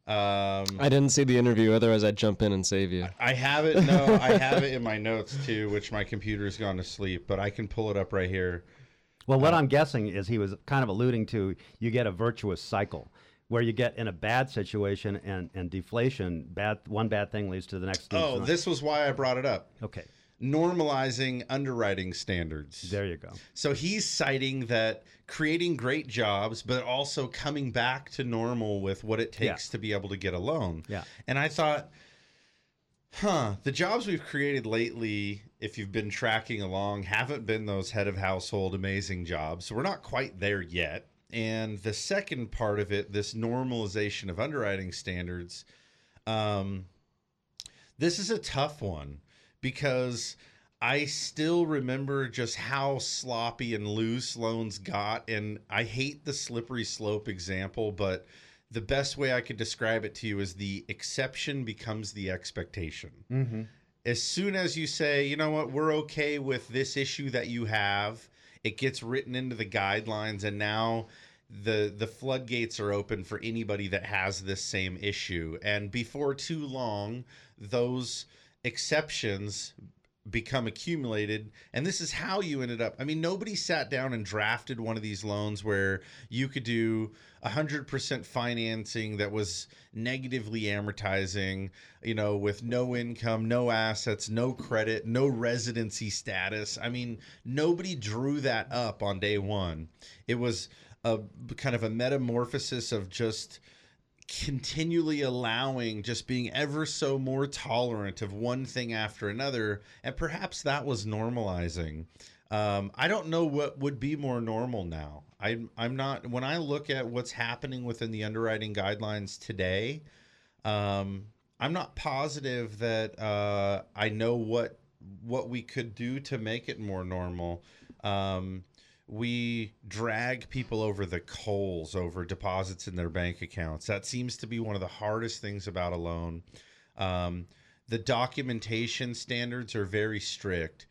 Um, I didn't see the interview. Otherwise, I'd jump in and save you. I, I have it. No, I have it in my notes, too, which my computer's gone to sleep. But I can pull it up right here. Well, what um, I'm guessing is he was kind of alluding to, you get a virtuous cycle where you get in a bad situation and, and deflation. Bad One bad thing leads to the next. Oh, next. This was why I brought it up. Okay. Normalizing underwriting standards. There you go. So he's citing that creating great jobs, but also coming back to normal with what it takes yeah. to be able to get a loan. Yeah. And I thought, huh, the jobs we've created lately, if you've been tracking along, haven't been those head of household amazing jobs. So we're not quite there yet. And the second part of it, this normalization of underwriting standards, um, this is a tough one. Because I still remember just how sloppy and loose loans got. And I hate the slippery slope example, but the best way I could describe it to you is the exception becomes the expectation. Mm-hmm. As soon as you say, you know what, we're okay with this issue that you have, it gets written into the guidelines. And now the the floodgates are open for anybody that has this same issue. And before too long, those exceptions become accumulated, and this is how you ended up. I mean, nobody sat down and drafted one of these loans where you could do one hundred percent financing that was negatively amortizing, you know, with no income, no assets, no credit, no residency status. I mean, nobody drew that up on day one. It was a kind of a metamorphosis of just continually allowing, just being ever so more tolerant of one thing after another, and perhaps that was normalizing. Um, I don't know what would be more normal now. I, I'm not, when I look at what's happening within the underwriting guidelines today, um, I'm not positive that uh, I know what what we could do to make it more normal. Um, We drag people over the coals over deposits in their bank accounts. That seems to be one of the hardest things about a loan. Um, the documentation standards are very strict.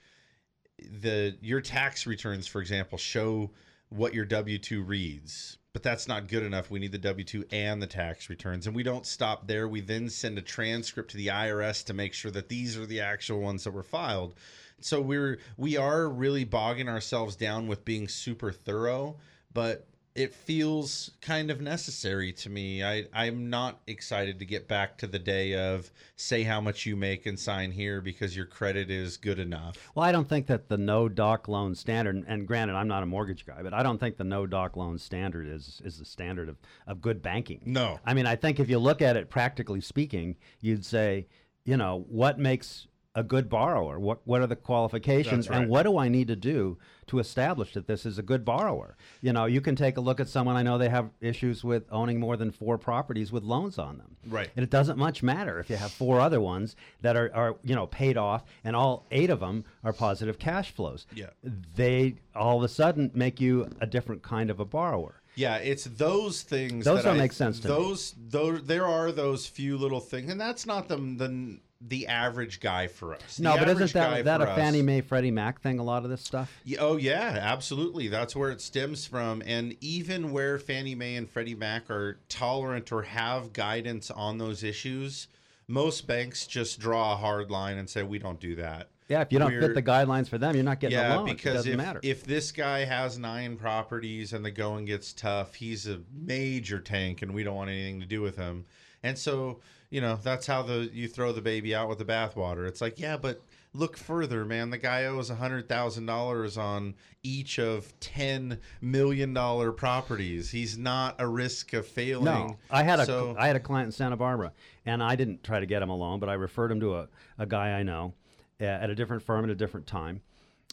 The your tax returns, for example, show what your W two reads, but that's not good enough. We need the W two and the tax returns, and we don't stop there. We then send a transcript to the I R S to make sure that these are the actual ones that were filed. So we're we are really bogging ourselves down with being super thorough, but it feels kind of necessary to me. I, I'm not excited to get back to the day of say how much you make and sign here because your credit is good enough. Well, I don't think that the no doc loan standard, and granted, I'm not a mortgage guy, but I don't think the no doc loan standard is is the standard of, of good banking. No. I mean, I think if you look at it practically speaking, you'd say, you know, what makes a good borrower? What what are the qualifications, right, and what do I need to do to establish that this is a good borrower? You know, you can take a look at someone. I know they have issues with owning more than four properties with loans on them. Right. And it doesn't much matter if you have four other ones that are, are you know, paid off and all eight of them are positive cash flows. Yeah. They all of a sudden make you a different kind of a borrower. Yeah, it's those things. Those that don't I, make sense to those, me. Those, there are those few little things, and that's not the the, the average guy for us. The no, but isn't that, that a Fannie Mae, Freddie Mac thing, a lot of this stuff? Yeah, oh, yeah, absolutely. That's where it stems from, and even where Fannie Mae and Freddie Mac are tolerant or have guidance on those issues, most banks just draw a hard line and say, we don't do that. Yeah, if you don't We're, fit the guidelines for them, you're not getting yeah, a loan. Yeah, because it doesn't if, matter. If this guy has nine properties and the going gets tough, he's a major tank and we don't want anything to do with him. And so, you know, that's how the you throw the baby out with the bathwater. It's like, yeah, but look further, man. The guy owes one hundred thousand dollars on each of ten million dollars properties. He's not a risk of failing. No, I had, so, a, I had a client in Santa Barbara, and I didn't try to get him a loan, but I referred him to a, a guy I know at a different firm at a different time.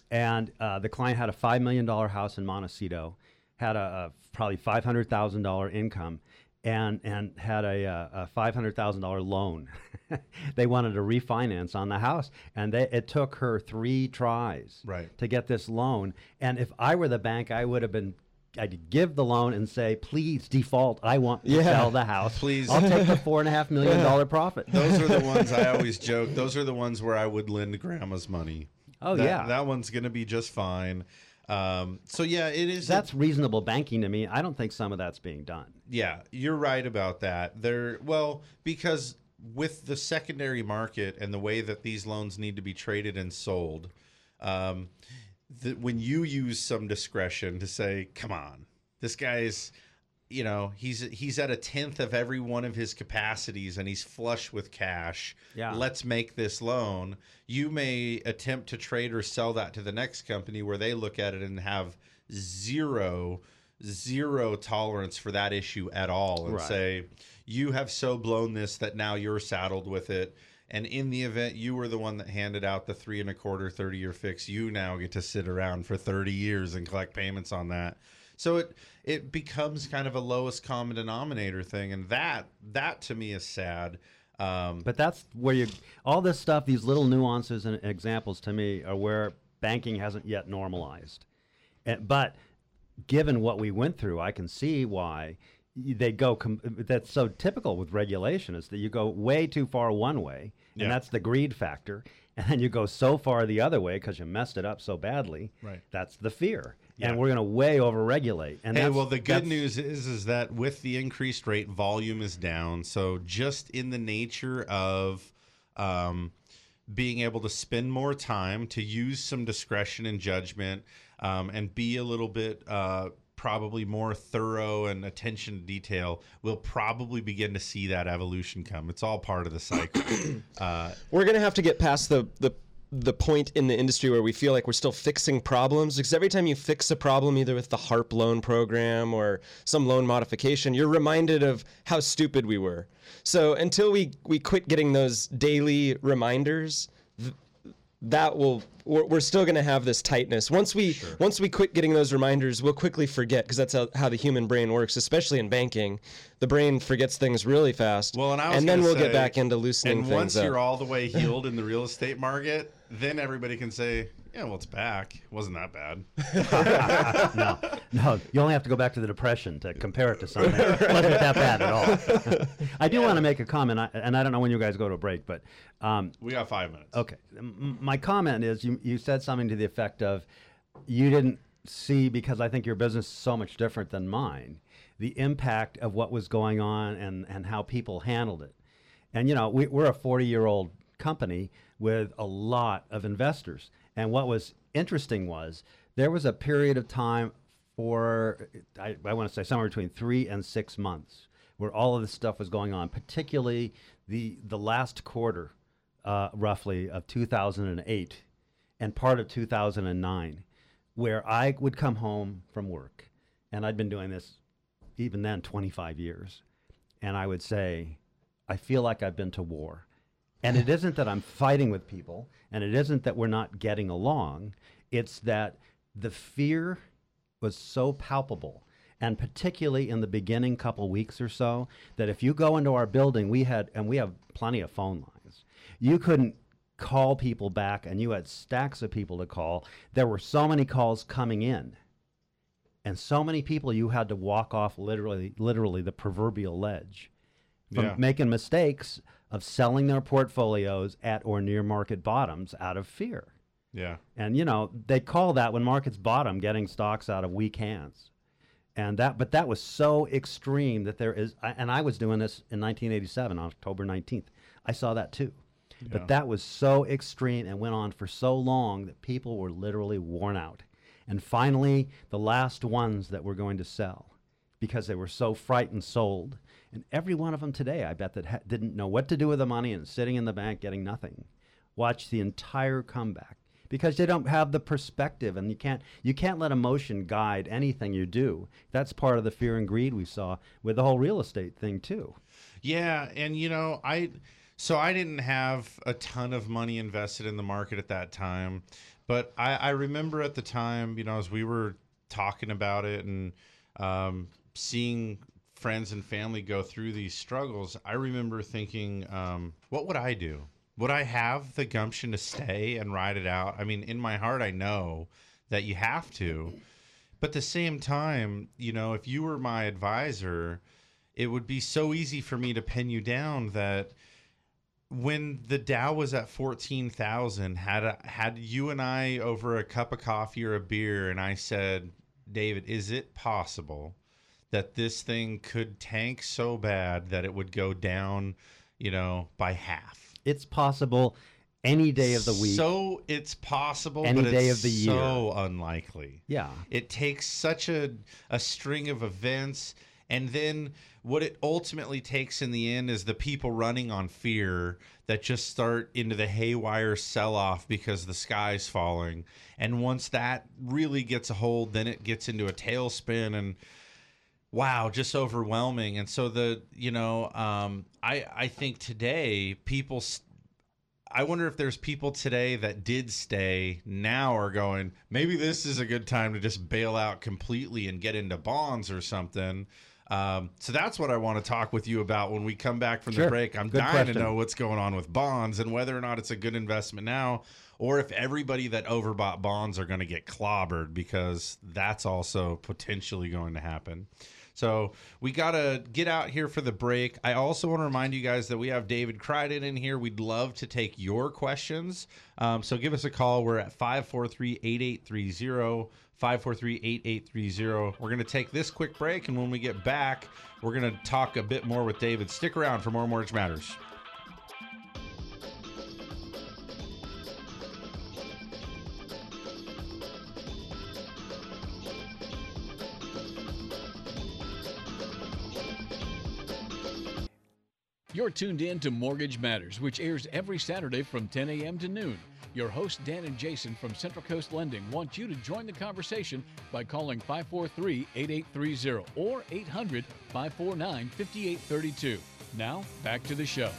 And uh, the client had a five million dollars house in Montecito, had a, a probably five hundred thousand dollars income, and and had a, a five hundred thousand dollars loan. They wanted to refinance on the house, and they, it took her three tries right. to get this loan. And if I were the bank, I would have been I'd give the loan and say, please default. I want to yeah. sell the house. Please, I'll take the four and a half million dollar profit. Those are the ones I always joke. Those are the ones where I would lend grandma's money. Oh that, yeah, that one's going to be just fine. Um, so yeah, it is. That's a, reasonable banking to me. I don't think some of that's being done. Yeah, you're right about that. There, well, because with the secondary market and the way that these loans need to be traded and sold. Um, That when you use some discretion to say, come on, this guy's, you know, he's he's at a tenth of every one of his capacities and he's flush with cash. Yeah. Let's make this loan. You may attempt to trade or sell that to the next company where they look at it and have zero, zero tolerance for that issue at all and right. say, you have so blown this that now you're saddled with it. And in the event you were the one that handed out the three and a quarter thirty-year fix, you now get to sit around for thirty years and collect payments on that. So it it becomes kind of a lowest common denominator thing, and that that to me is sad. Um, but that's where you all this stuff, these little nuances and examples to me are where banking hasn't yet normalized. And, but given what we went through, I can see why. They go. Com- that's so typical with regulation is that you go way too far one way, and yeah. that's the greed factor, and then you go so far the other way because you messed it up so badly. Right. That's the fear, yeah. and we're going to way overregulate. And hey, that's, well, the good news is is that with the increased rate, volume is down. So just in the nature of um, being able to spend more time, to use some discretion and judgment, um, and be a little bit uh, probably more thorough and attention to detail, we'll probably begin to see that evolution come. It's all part of the cycle. Uh, we're going to have to get past the, the the point in the industry where we feel like we're still fixing problems, because every time you fix a problem, either with the HARP loan program or some loan modification, you're reminded of how stupid we were. So until we, we quit getting those daily reminders, th- that will we're, we're still going to have this tightness. Once we sure. once we quit getting those reminders, we'll quickly forget, because that's how, how the human brain works, especially in banking. The brain forgets things really fast. Well, and I was and then we'll say, get back into loosening and things once up. You're all the way healed in the real estate market, then everybody can say, yeah, well, it's back. It wasn't that bad. no, no, you only have to go back to the Depression to compare it to something. It wasn't that bad at all. I do yeah. want to make a comment, and I don't know when you guys go to a break, but... Um, we got five minutes. Okay. My comment is you, you said something to the effect of, you didn't see, because I think your business is so much different than mine, the impact of what was going on and, and how people handled it. And, you know, we, we're a forty-year-old company with a lot of investors. And what was interesting was there was a period of time for, I, I want to say somewhere between three and six months where all of this stuff was going on, particularly the, the last quarter, uh, roughly, of two thousand eight and part of two thousand nine, where I would come home from work. And I'd been doing this even then twenty-five years. And I would say, I feel like I've been to war. And it isn't that I'm fighting with people, and it isn't that we're not getting along. It's that the fear was so palpable, and particularly in the beginning couple weeks or so, that if you go into our building, we had, and we have plenty of phone lines, you couldn't call people back, and you had stacks of people to call. There were so many calls coming in, and so many people you had to walk off literally, literally the proverbial ledge from yeah. making mistakes of selling their portfolios at or near market bottoms out of fear. Yeah. And, you know, they call that, when markets bottom, getting stocks out of weak hands. And that, but that was so extreme that there is, and I was doing this in nineteen eighty-seven, October nineteenth. I saw that too. Yeah. But that was so extreme and went on for so long that people were literally worn out. And finally, the last ones that were going to sell, because they were so frightened, sold. And every one of them today, I bet, that ha- didn't know what to do with the money and sitting in the bank getting nothing. Watch the entire comeback, because they don't have the perspective, and you can't you can't let emotion guide anything you do. That's part of the fear and greed we saw with the whole real estate thing too. Yeah, and you know, I so I didn't have a ton of money invested in the market at that time, but I, I remember at the time, you know, as we were talking about it and um, seeing friends and family go through these struggles, I remember thinking, um, what would I do? Would I have the gumption to stay and ride it out? I mean, in my heart, I know that you have to. But at the same time, you know, if you were my advisor, it would be so easy for me to pin you down that when the Dow was at fourteen thousand, had a, had you and I over a cup of coffee or a beer, and I said, David, is it possible that this thing could tank so bad that it would go down, you know, by half? It's possible any day of the week. So it's possible, any but day it's of the year. So unlikely. Yeah. It takes such a, a string of events, and then what it ultimately takes in the end is the people running on fear that just start into the haywire sell-off because the sky's falling. And once that really gets a hold, then it gets into a tailspin and... wow, just overwhelming. And so the, you know, um, I, I think today people, st- I wonder if there's people today that did stay now are going, maybe this is a good time to just bail out completely and get into bonds or something. Um, so that's what I want to talk with you about when we come back from sure. the break. I'm good dying question. to know what's going on with bonds and whether or not it's a good investment now, or if everybody that overbought bonds are going to get clobbered, because that's also potentially going to happen. So we got to get out here for the break. I also want to remind you guys that we have David Criden in here. We'd love to take your questions. Um, so give us a call. We're at five four three, eight eight three zero, five four three, eight eight three zero. We're going to take this quick break, and when we get back, we're going to talk a bit more with David. Stick around for more Mortgage Matters. You're tuned in to Mortgage Matters, which airs every Saturday from ten a m to noon. Your hosts, Dan and Jason from Central Coast Lending, want you to join the conversation by calling five four three, eight eight three zero or eight hundred, five four nine, five eight three two. Now, back to the show.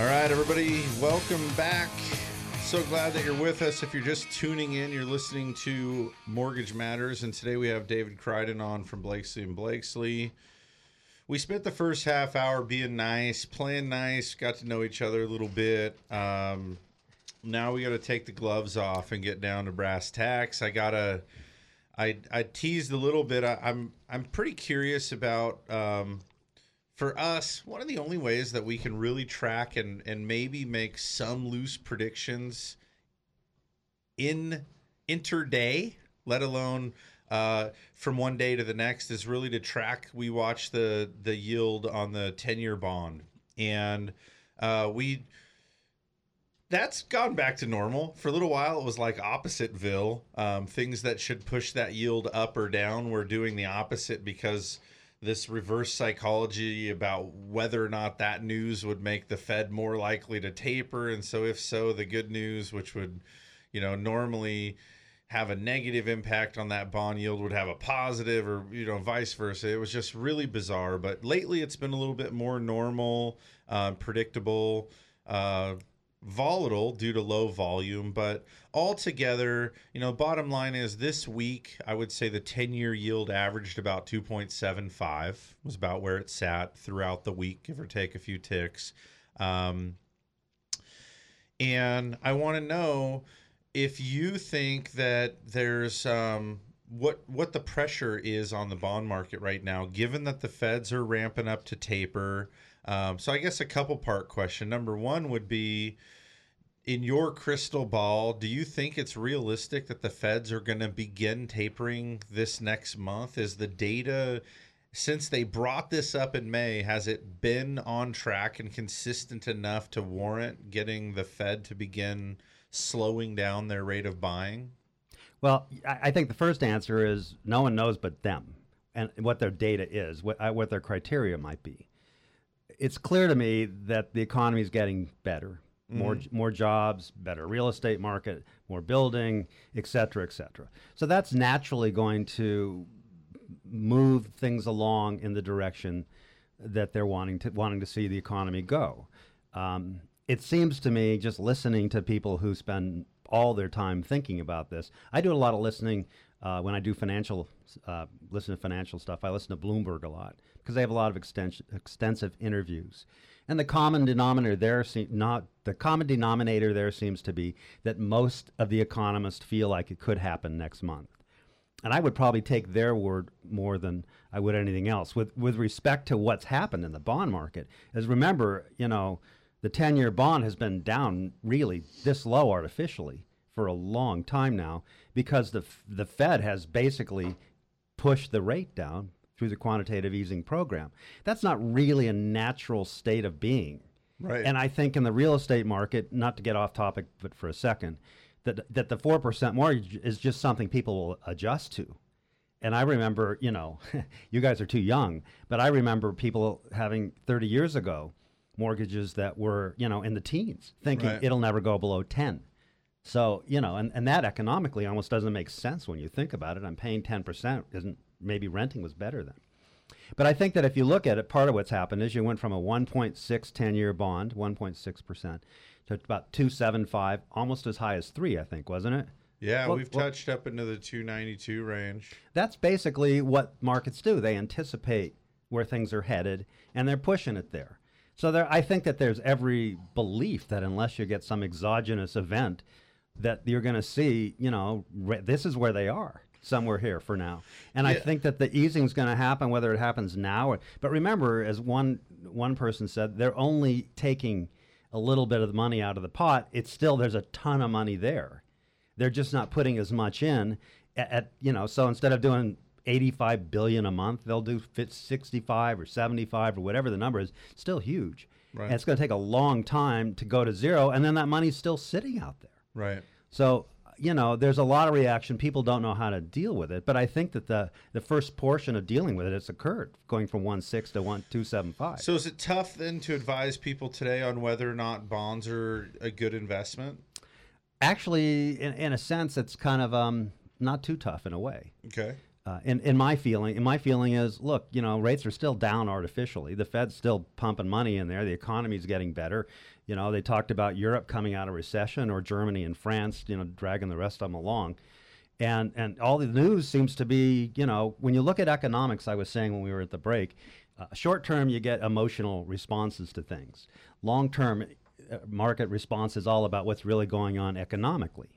All right, everybody, welcome back. So glad that you're with us. If you're just tuning in, you're listening to Mortgage Matters, and today we have David Criden on from Blakeslee and Blakeslee. We spent the first half hour being nice, playing nice, got to know each other a little bit. Um, now we got to take the gloves off and get down to brass tacks. I gotta, I I teased a little bit. I, I'm I'm pretty curious about. Um, For us, one of the only ways that we can really track and, and maybe make some loose predictions in inter-day, let alone uh, from one day to the next, is really to track. We watch the the yield on the ten-year bond, and uh, we that's gone back to normal. For a little while, it was like oppositeville. Um, things that should push that yield up or down were doing the opposite because this reverse psychology about whether or not that news would make the Fed more likely to taper. And so if so, the good news, which would, you know, normally have a negative impact on that bond yield, would have a positive, or, you know, vice versa. It was just really bizarre. But lately it's been a little bit more normal, uh, predictable, uh, volatile due to low volume. But altogether, you know, bottom line is this week, I would say the ten-year yield averaged about two point seven five, was about where it sat throughout the week, give or take a few ticks. Um, and I want to know if you think that there's um, what what the pressure is on the bond market right now, given that the Feds are ramping up to taper. Um, so I guess a couple part question. Number one would be, in your crystal ball, do you think it's realistic that the Feds are going to begin tapering this next month? Is the data, since they brought this up in May, has it been on track and consistent enough to warrant getting the Fed to begin slowing down their rate of buying? Well, I think the first answer is no one knows but them and what their data is, what, what their criteria might be. It's clear to me that the economy is getting better, mm-hmm. more more jobs, better real estate market, more building, et cetera, et cetera. So that's naturally going to move things along in the direction that they're wanting to wanting to see the economy go. Um, it seems to me, just listening to people who spend all their time thinking about this, I do a lot of listening uh, when I do financial, uh, listen to financial stuff. I listen to Bloomberg a lot, because they have a lot of extension, extensive interviews, and the common denominator there seems not the common denominator there seems to be that most of the economists feel like it could happen next month, and I would probably take their word more than I would anything else. With with respect to what's happened in the bond market, as remember, you know, the ten-year bond has been down really this low artificially for a long time now because the the Fed has basically pushed the rate down through the quantitative easing program. That's not really a natural state of being. Right. And I think in the real estate market, not to get off topic, but for a second, that that the four percent mortgage is just something people will adjust to. And I remember, you know, you guys are too young, but I remember people having thirty years ago, mortgages that were, you know, in the teens, thinking right. it'll never go below ten. So, you know, and, and that economically almost doesn't make sense when you think about it. I'm paying ten percent isn't, maybe renting was better then. But I think that if you look at it, part of what's happened is you went from a one point six ten-year bond, one point six percent, to about two seventy-five, almost as high as three, I think, wasn't it? Yeah, well, we've well, touched up into the two ninety-two range. That's basically what markets do. They anticipate where things are headed, and they're pushing it there. So there, I think that there's every belief that unless you get some exogenous event, that you're going to see, you know, re- this is where they are. Somewhere here for now. And yeah. I think that the easing is going to happen, whether it happens now. Or, but remember, as one one person said, they're only taking a little bit of the money out of the pot. It's still, there's a ton of money there. They're just not putting as much in at, at you know, so instead of doing eighty-five billion a month, they'll do sixty-five or seventy-five or whatever the number is. It's still huge. Right. And it's going to take a long time to go to zero. And then that money's still sitting out there. Right. So you know, there's a lot of reaction. People don't know how to deal with it. But I think that the the first portion of dealing with it has occurred, going from one point six to one point two seven five. So is it tough then to advise people today on whether or not bonds are a good investment? Actually, in, in a sense, it's kind of um, not too tough in a way. Okay. Uh, and, and my feeling, and my feeling is, look, you know, rates are still down artificially. The Fed's still pumping money in there. The economy's getting better. You know, they talked about Europe coming out of recession, or Germany and France, you know, dragging the rest of them along. And and all the news seems to be, you know, when you look at economics, I was saying when we were at the break, uh, short term you get emotional responses to things. Long term uh, market response is all about what's really going on economically.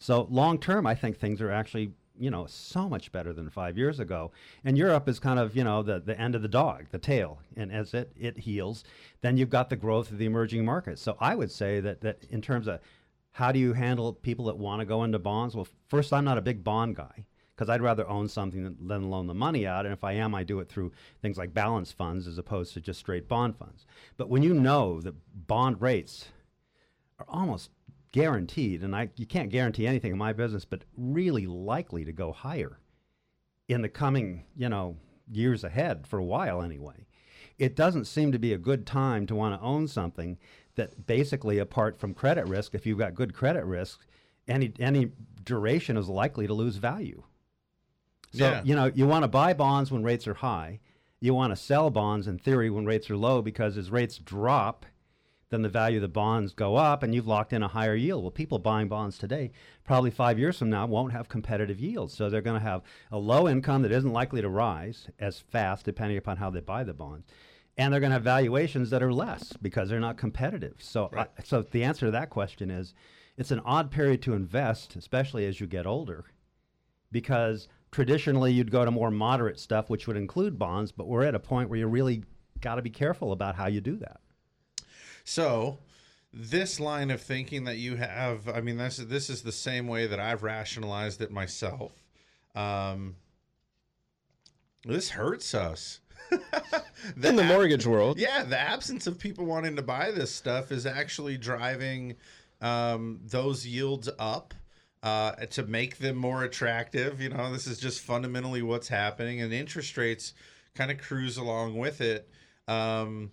So long term, I think things are actually, you know, so much better than five years ago. And Europe is kind of, you know, the, the end of the dog, the tail. And as it, it heals, then you've got the growth of the emerging markets. So I would say that, that in terms of how do you handle people that want to go into bonds? Well, first, I'm not a big bond guy because I'd rather own something than loan the money out. And if I am, I do it through things like balance funds as opposed to just straight bond funds. But when you know that bond rates are almost guaranteed, and I you can't guarantee anything in my business, but really likely to go higher in the coming, you know, years ahead for a while anyway. It doesn't seem to be a good time to want to own something that basically, apart from credit risk, if you've got good credit risk, any any duration is likely to lose value. So, yeah. you know, you want to buy bonds when rates are high. You want to sell bonds in theory when rates are low, because as rates drop, then the value of the bonds go up and you've locked in a higher yield. Well, people buying bonds today, probably five years from now, won't have competitive yields. So they're going to have a low income that isn't likely to rise as fast, depending upon how they buy the bonds. And they're going to have valuations that are less because they're not competitive. So, right. I, so the answer to that question is, it's an odd period to invest, especially as you get older, because traditionally you'd go to more moderate stuff, which would include bonds, but we're at a point where you really got to be careful about how you do that. So this line of thinking that you have, I mean, that's, this is the same way that I've rationalized it myself. Um, this hurts us. the In the ab- mortgage world. Yeah, the absence of people wanting to buy this stuff is actually driving um, those yields up uh, to make them more attractive. You know, this is just fundamentally what's happening, and interest rates kind of cruise along with it. Um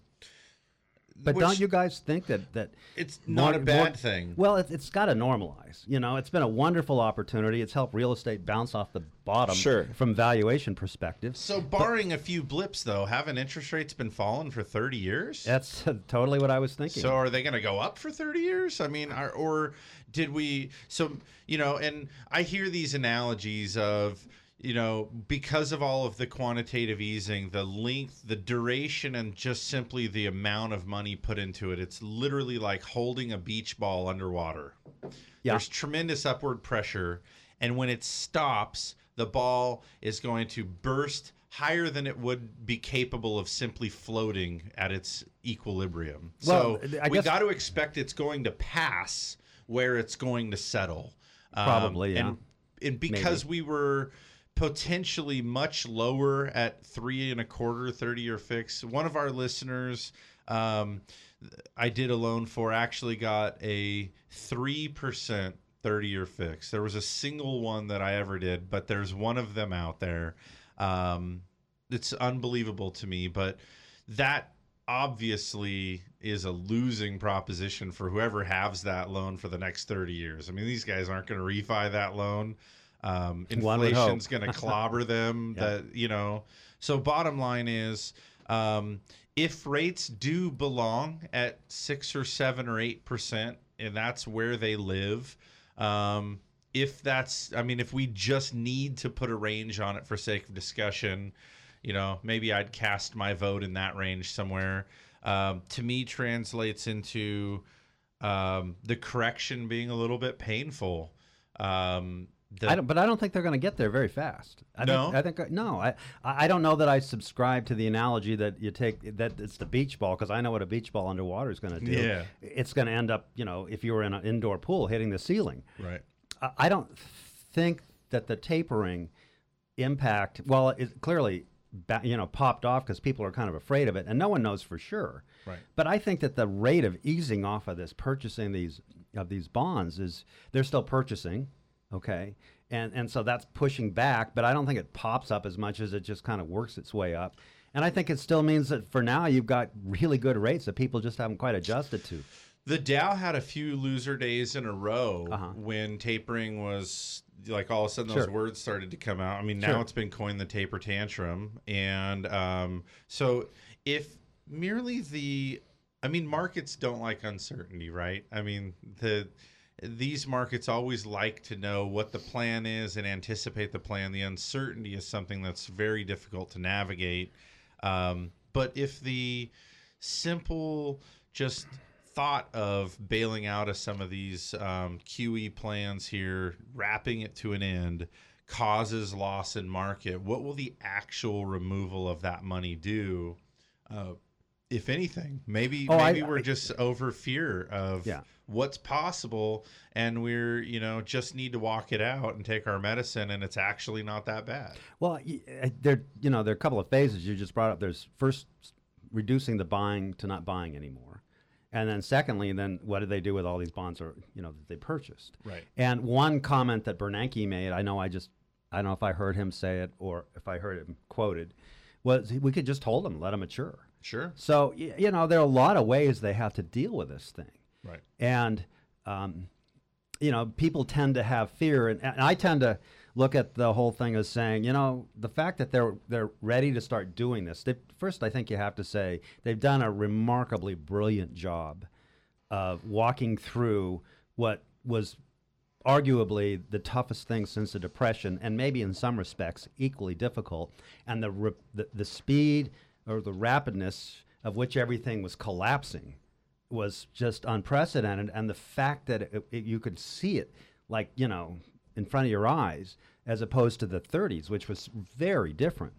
But Which, don't you guys think that, that it's not more, a bad more, thing? Well, it, it's got to normalize. You know, it's been a wonderful opportunity. It's helped real estate bounce off the bottom sure. from valuation perspective. So barring but, a few blips, though, haven't interest rates been falling for thirty years? That's totally what I was thinking. So are they going to go up for thirty years? I mean, are, or did we – so, you know, and I hear these analogies of – you know, because of all of the quantitative easing, the length, the duration, and just simply the amount of money put into it, it's literally like holding a beach ball underwater. Yeah. There's tremendous upward pressure, and when it stops, the ball is going to burst higher than it would be capable of simply floating at its equilibrium. Well, so I we guess... got to expect it's going to pass where it's going to settle. Probably, um, yeah. And, and because Maybe. we were... potentially much lower at three and a quarter, thirty-year fix. One of our listeners, um, I did a loan for, actually got a three percent thirty-year fix. There was a single one that I ever did, but there's one of them out there. Um, it's unbelievable to me, but that obviously is a losing proposition for whoever halves that loan for the next thirty years. I mean, these guys aren't going to refi that loan. Um, inflation's going to clobber them. yeah. That you know. So bottom line is, um, if rates do belong at six or seven or eight percent, and that's where they live, um, if that's, I mean, if we just need to put a range on it for sake of discussion, you know, maybe I'd cast my vote in that range somewhere. Um, to me, translates into um, the correction being a little bit painful. Um, The, I don't, but I don't think they're going to get there very fast. I no, think, I think no. I I don't know that I subscribe to the analogy that you take that it's the beach ball, because I know what a beach ball underwater is going to do. Yeah. It's going to end up, you know, if you were in an indoor pool, hitting the ceiling. Right. I, I don't think that the tapering impact. Well, it clearly, you know, popped off because people are kind of afraid of it, and no one knows for sure. Right. But I think that the rate of easing off of this purchasing these of these bonds is they're still purchasing. Okay. And and so that's pushing back, but I don't think it pops up as much as it just kind of works its way up. And I think it still means that for now you've got really good rates that people just haven't quite adjusted to. The Dow had a few loser days in a row uh-huh. when tapering was, like, all of a sudden those sure. words started to come out. I mean, now sure. it's been coined the taper tantrum. And um, so if merely the, I mean, markets don't like uncertainty, right? I mean, the... These markets always like to know what the plan is and anticipate the plan. The uncertainty is something that's very difficult to navigate. Um, but if the simple just thought of bailing out of some of these um, Q E plans here, wrapping it to an end, causes loss in market, what will the actual removal of that money do? Uh, If anything, maybe oh, maybe I, we're I, just over fear of yeah. what's possible, and we're, you know, just need to walk it out and take our medicine, and it's actually not that bad. Well, there you know there are a couple of phases you just brought up. There's first reducing the buying to not buying anymore, and then secondly, then what do they do with all these bonds or you know that they purchased? Right. And one comment that Bernanke made, I know I just I don't know if I heard him say it or if I heard him quoted, was we could just hold them, let them mature. Sure. So, you know, there are a lot of ways they have to deal with this thing. Right. And, um, you know, people tend to have fear. And, and I tend to look at the whole thing as saying, you know, the fact that they're they're ready to start doing this. They, first, I think you have to say they've done a remarkably brilliant job of walking through what was arguably the toughest thing since the Depression, and maybe in some respects equally difficult. And the re- the, the speed or the rapidness of which everything was collapsing was just unprecedented. And the fact that it, it, you could see it, like, you know, in front of your eyes, as opposed to the thirties, which was very different,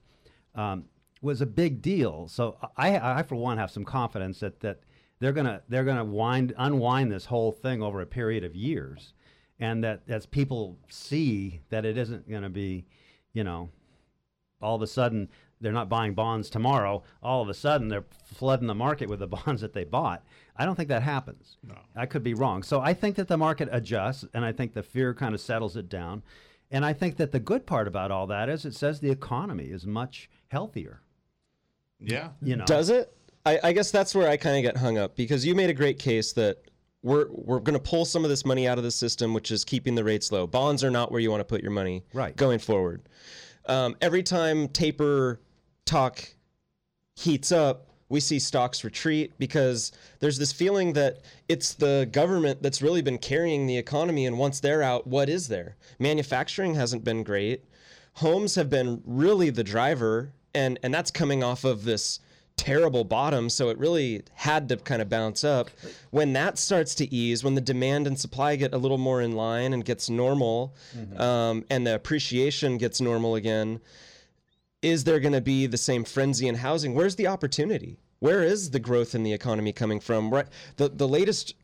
um, was a big deal. So I, I for one, have some confidence that, that they're gonna they're gonna wind unwind this whole thing over a period of years, and that as people see that it isn't gonna be, you know, all of a sudden they're not buying bonds tomorrow, all of a sudden they're flooding the market with the bonds that they bought. I don't think that happens. No. I could be wrong. So I think that the market adjusts, and I think the fear kind of settles it down. And I think that the good part about all that is it says the economy is much healthier. Yeah. You know. Does it? I, I guess that's where I kind of get hung up, because you made a great case that we're we're going to pull some of this money out of the system, which is keeping the rates low. Bonds are not where you want to put your money right. going forward. Um, every time taper talk heats up, we see stocks retreat, because there's this feeling that it's the government that's really been carrying the economy, and once they're out, what is there? Manufacturing hasn't been great. Homes have been really the driver, and, and that's coming off of this terrible bottom, so it really had to kind of bounce up. When that starts to ease, when the demand and supply get a little more in line and gets normal, mm-hmm. um, and the appreciation gets normal again, is there going to be the same frenzy in housing? Where's the opportunity? Where is the growth in the economy coming from? Where, the, the latest,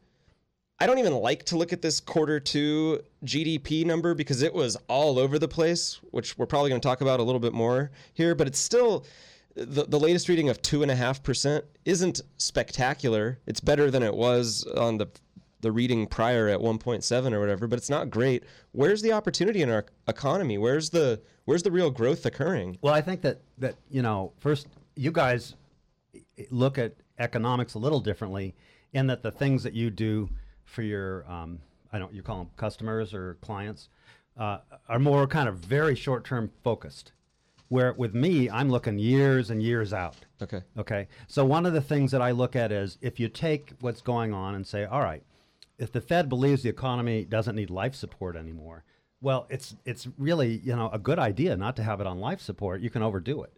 I don't even like to look at this quarter two G D P number, because it was all over the place, which we're probably going to talk about a little bit more here, but it's still, the, the latest reading of two point five percent isn't spectacular. It's better than it was on the the reading prior at one point seven or whatever, but it's not great. Where's the opportunity in our economy? Where's the where's the real growth occurring? Well, I think that, that you know, first, you guys look at economics a little differently, in that the things that you do for your, um, I don't, you call them customers or clients, uh, are more kind of very short-term focused, where with me, I'm looking years and years out. Okay. Okay. So one of the things that I look at is, if you take what's going on and say, all right, if the Fed believes the economy doesn't need life support anymore, well, it's it's really, you know, a good idea not to have it on life support. You can overdo it.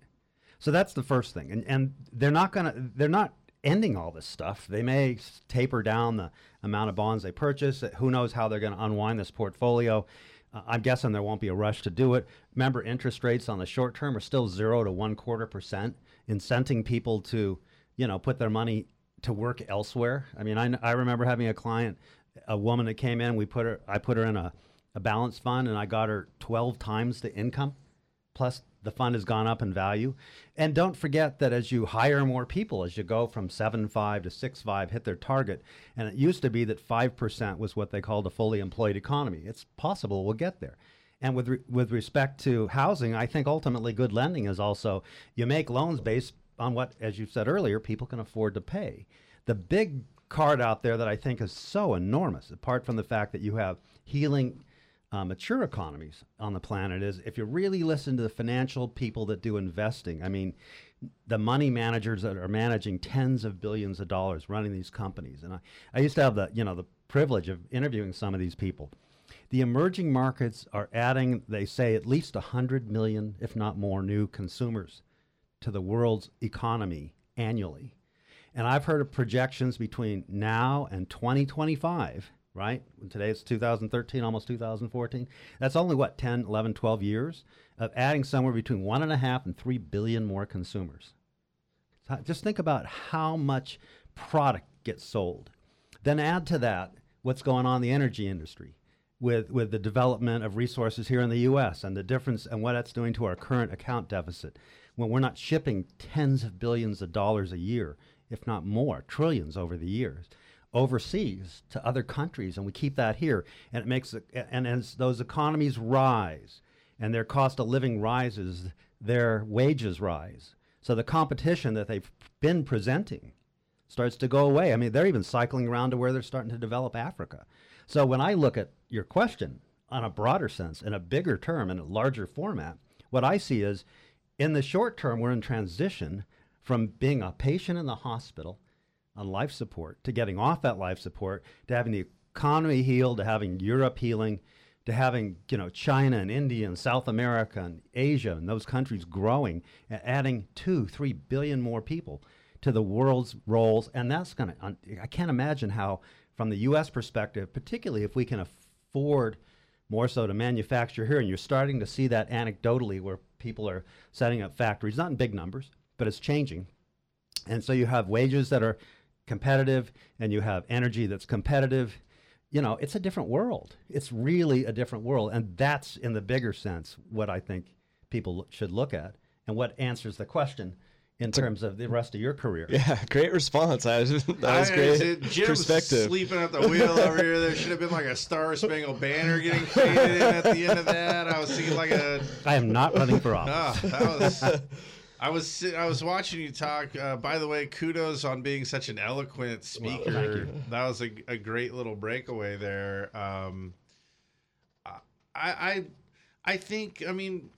So that's the first thing. And and they're not gonna they're not ending all this stuff. They may taper down the amount of bonds they purchase. Who knows how they're going to unwind this portfolio? Uh, I'm guessing there won't be a rush to do it. Remember, interest rates on the short term are still zero to one quarter percent, incenting people to, you know, put their money to work elsewhere. I mean, I, I remember having a client, a woman that came in. We put her, I put her in a, a balance fund, and I got her twelve times the income plus the fund has gone up in value. And don't forget that as you hire more people, as you go from seven point five to six point five, hit their target, and it used to be that five percent was what they called a fully employed economy. It's possible we'll get there. And with re- with respect to housing, I think ultimately good lending is also, you make loans based on what, as you said earlier, people can afford to pay. The big card out there that I think is so enormous, apart from the fact that you have healing uh, mature economies on the planet, is if you really listen to the financial people that do investing, I mean, the money managers that are managing tens of billions of dollars running these companies. And I, I used to have the, you know, the privilege of interviewing some of these people. The emerging markets are adding, they say, at least one hundred million, if not more, new consumers to the world's economy annually. And I've heard of projections between now and twenty twenty-five, right? Today it's two thousand thirteen, almost two thousand fourteen. That's only, what, ten, eleven, twelve years of adding somewhere between one and a half and three billion more consumers. So just think about how much product gets sold. Then add to that what's going on in the energy industry with, with the development of resources here in the U S and the difference and what that's doing to our current account deficit when we're not shipping tens of billions of dollars a year, if not more, trillions over the years, overseas to other countries, and we keep that here. And it makes, and as those economies rise and their cost of living rises, their wages rise. So the competition that they've been presenting starts to go away. I mean, they're even cycling around to where they're starting to develop Africa. So when I look at your question on a broader sense, in a bigger term, in a larger format, what I see is in the short term, we're in transition from being a patient in the hospital on life support to getting off that life support, to having the economy heal, to having Europe healing, to having, you know, China and India and South America and Asia and those countries growing and adding two, three billion more people to the world's roles. And that's going to, I can't imagine how, from the U S perspective, particularly if we can afford more so to manufacture here, and you're starting to see that anecdotally where people are setting up factories, not in big numbers, but it's changing. And so you have wages that are competitive and you have energy that's competitive. You know, it's a different world. It's really a different world. And that's, in the bigger sense, what I think people should look at and what answers the question in terms of the rest of your career. Yeah, great response. I was, that was I, great Jim's perspective. Sleeping at the wheel over here. There should have been like a Star Spangled Banner getting faded in at the end of that. I was thinking like a... I am not running for office. No, that was... I was I was watching you talk. Uh, by the way, kudos on being such an eloquent speaker. Well, thank you. That was a, a great little breakaway there. Um, I I I think I mean,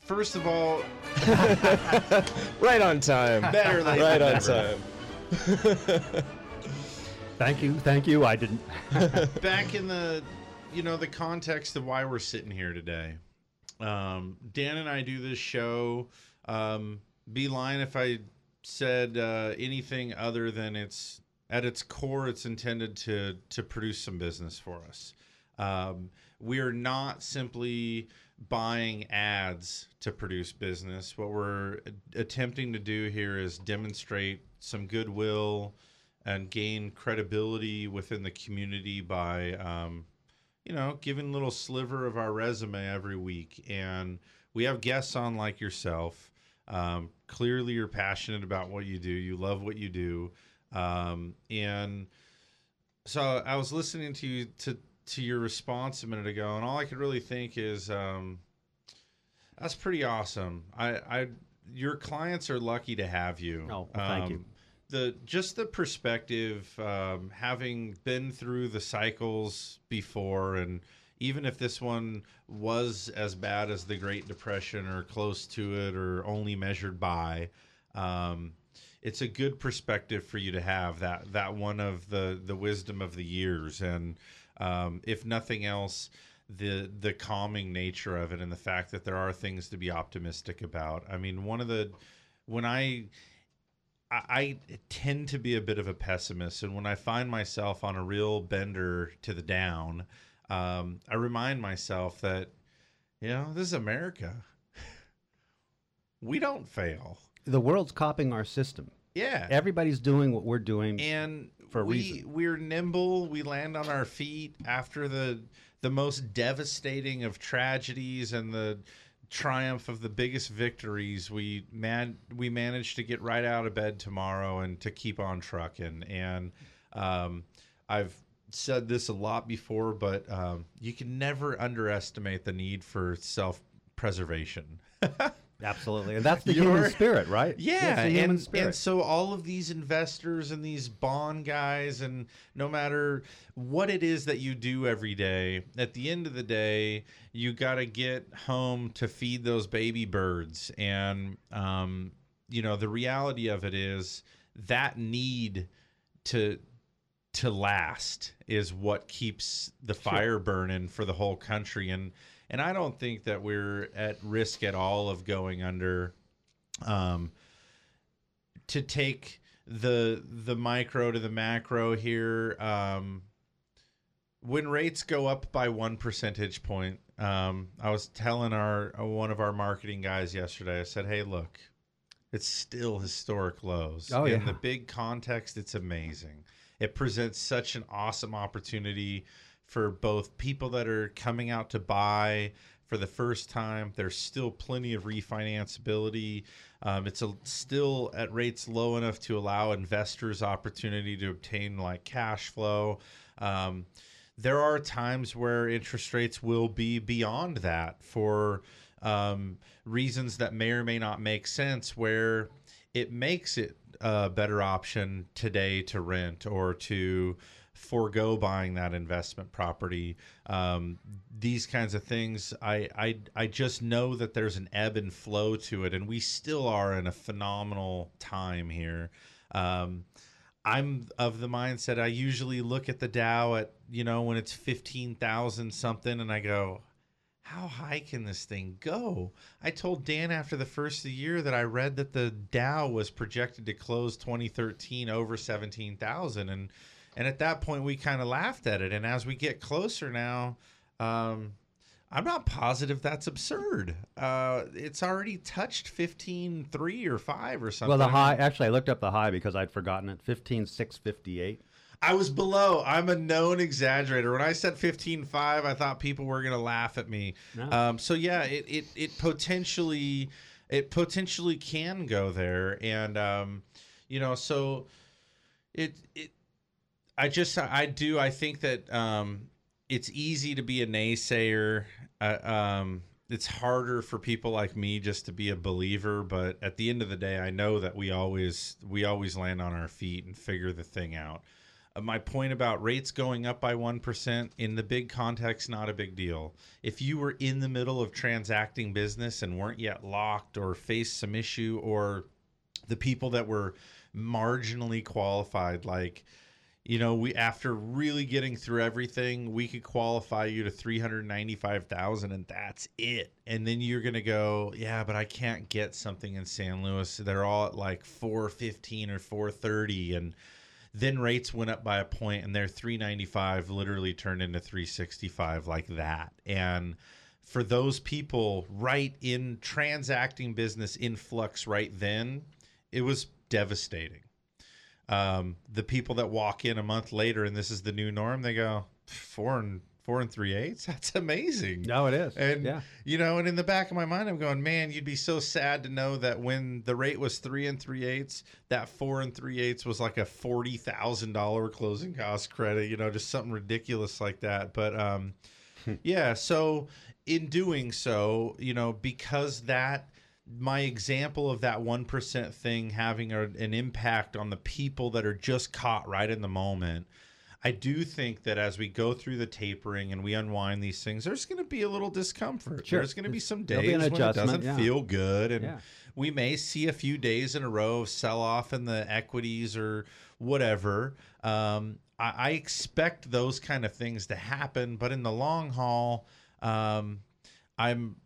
first of all, right on time. Better than right on time. Thank you, thank you. I didn't. Back in the, you know, the context of why we're sitting here today. Um, Dan and I do this show. Um, be lying if I said uh, anything other than it's at its core, it's intended to to produce some business for us. Um, we are not simply buying ads to produce business. What we're attempting to do here is demonstrate some goodwill and gain credibility within the community by, um, you know, giving a little sliver of our resume every week. And we have guests on like yourself. Um, clearly you're passionate about what you do. You love what you do. Um, and so I was listening to you, to, to your response a minute ago. And all I could really think is, um, that's pretty awesome. I, I, your clients are lucky to have you. Oh, well, thank um, you. The, just the perspective, um, having been through the cycles before, and even if this one was as bad as the Great Depression or close to it or only measured by, um, it's a good perspective for you to have, that that one of the, the wisdom of the years. And um, if nothing else, the the calming nature of it and the fact that there are things to be optimistic about. I mean, one of the when I, I, I tend to be a bit of a pessimist, and when I find myself on a real bender to the down, Um, I remind myself that, you know, this is America. We don't fail. The world's copying our system. Yeah. Everybody's doing what we're doing, and for a we, reason. We're nimble. We land on our feet after the the most devastating of tragedies and the triumph of the biggest victories, we man we managed to get right out of bed tomorrow and to keep on trucking. And um, I've said this a lot before, but um, you can never underestimate the need for self-preservation. Absolutely. And that's the You're, human spirit, right? Yeah. The human and, spirit. And so all of these investors and these bond guys, and no matter what it is that you do every day, at the end of the day, you got to get home to feed those baby birds. And, um, you know, the reality of it is that need to to last is what keeps the fire sure. burning for the whole country. And And I don't think that we're at risk at all of going under. Um, to take the the micro to the macro here, um, when rates go up by one percentage point, um, I was telling our uh, one of our marketing guys yesterday. I said, "Hey, look, it's still historic lows. Oh, yeah. In the big context, it's amazing. It presents such an awesome opportunity." For both people that are coming out to buy for the first time, there's still plenty of refinanceability. Um, it's a, still at rates low enough to allow investors opportunity to obtain like cash flow. Um, there are times where interest rates will be beyond that for um, reasons that may or may not make sense, where it makes it a better option today to rent or to forego buying that investment property. Um, these kinds of things, I, I I just know that there's an ebb and flow to it, and we still are in a phenomenal time here. Um, I'm of the mindset, I usually look at the Dow at, you know, when it's fifteen thousand something, and I go, how high can this thing go? I told Dan after the first of the year that I read that the Dow was projected to close twenty thirteen over seventeen thousand, and And at that point, we kind of laughed at it. And as we get closer now, um, I'm not positive that's absurd. Uh, it's already touched fifteen three or five or something. Well, the high, actually, I looked up the high because I'd forgotten it. Fifteen six fifty eight. I was below. I'm a known exaggerator. When I said fifteen five, I thought people were gonna laugh at me. No. Um, so yeah, it it it potentially it potentially can go there, and um, you know, so it it. I just, I do, I think that um, it's easy to be a naysayer. Uh, um, it's harder for people like me just to be a believer. But at the end of the day, I know that we always, we always land on our feet and figure the thing out. Uh, my point about rates going up by one percent in the big context, not a big deal. If you were in the middle of transacting business and weren't yet locked or faced some issue, or the people that were marginally qualified, like, you know, we after really getting through everything, we could qualify you to three hundred ninety-five thousand dollars, and that's it. And then you're going to go, yeah, but I can't get something in San Luis. They're all at like four fifteen or four thirty, and then rates went up by a point, and their three ninety-five literally turned into three sixty-five like that. And for those people right in transacting business in flux right then, it was devastating. Um, the people that walk in a month later and this is the new norm, they go four and four and three eighths. That's amazing. No, it is. And, yeah. you know, and in the back of my mind, I'm going, man, you'd be so sad to know that when the rate was three and three eighths, that four and three eighths was like a forty thousand dollars closing cost credit, you know, just something ridiculous like that. But, um, yeah. So in doing so, you know, because that, my example of that one percent thing having a, an impact on the people that are just caught right in the moment, I do think that as we go through the tapering and we unwind these things, there's going to be a little discomfort. Sure. There's going to be some days be when it doesn't yeah. feel good. And yeah. we may see a few days in a row of sell-off in the equities or whatever. Um, I, I expect those kind of things to happen. But in the long haul, um, I'm...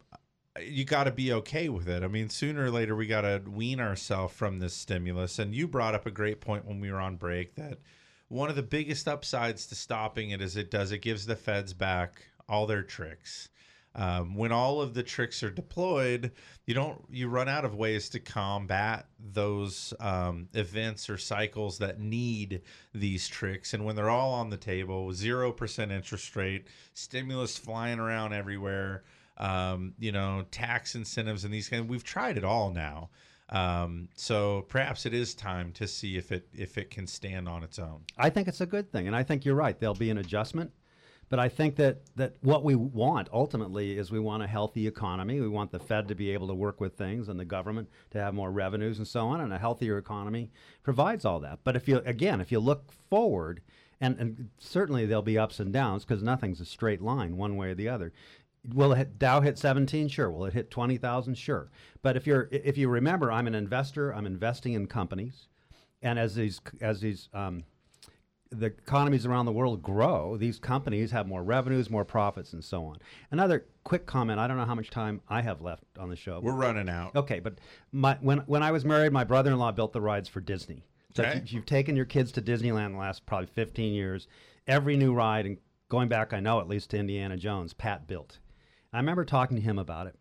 you got to be okay with it. I mean, sooner or later, we got to wean ourselves from this stimulus. And you brought up a great point when we were on break that one of the biggest upsides to stopping it is it does, it gives the feds back all their tricks. Um, when all of the tricks are deployed, you don't, you run out of ways to combat those um, events or cycles that need these tricks. And when they're all on the table, zero percent interest rate, stimulus flying around everywhere, um, you know, tax incentives and these kind. We've tried it all now. Um, so perhaps it is time to see if it if it can stand on its own. I think it's a good thing, and I think you're right. There'll be an adjustment. But I think that, that what we want ultimately is we want a healthy economy. We want the Fed to be able to work with things and the government to have more revenues and so on, and a healthier economy provides all that. But if you, again, if you look forward, and, and certainly there'll be ups and downs because nothing's a straight line one way or the other. Will it, Dow hit seventeen? Sure. Will it hit twenty thousand? Sure. But if you're, if you remember, I'm an investor. I'm investing in companies, and as these as these um, the economies around the world grow, these companies have more revenues, more profits, and so on. Another quick comment. I don't know how much time I have left on the show. We're running out. Okay, but my, when when I was married, my brother-in-law built the rides for Disney. So okay. if you've taken your kids to Disneyland the last probably fifteen years, every new ride, and going back, I know, at least to Indiana Jones, Pat built. I remember talking to him about it.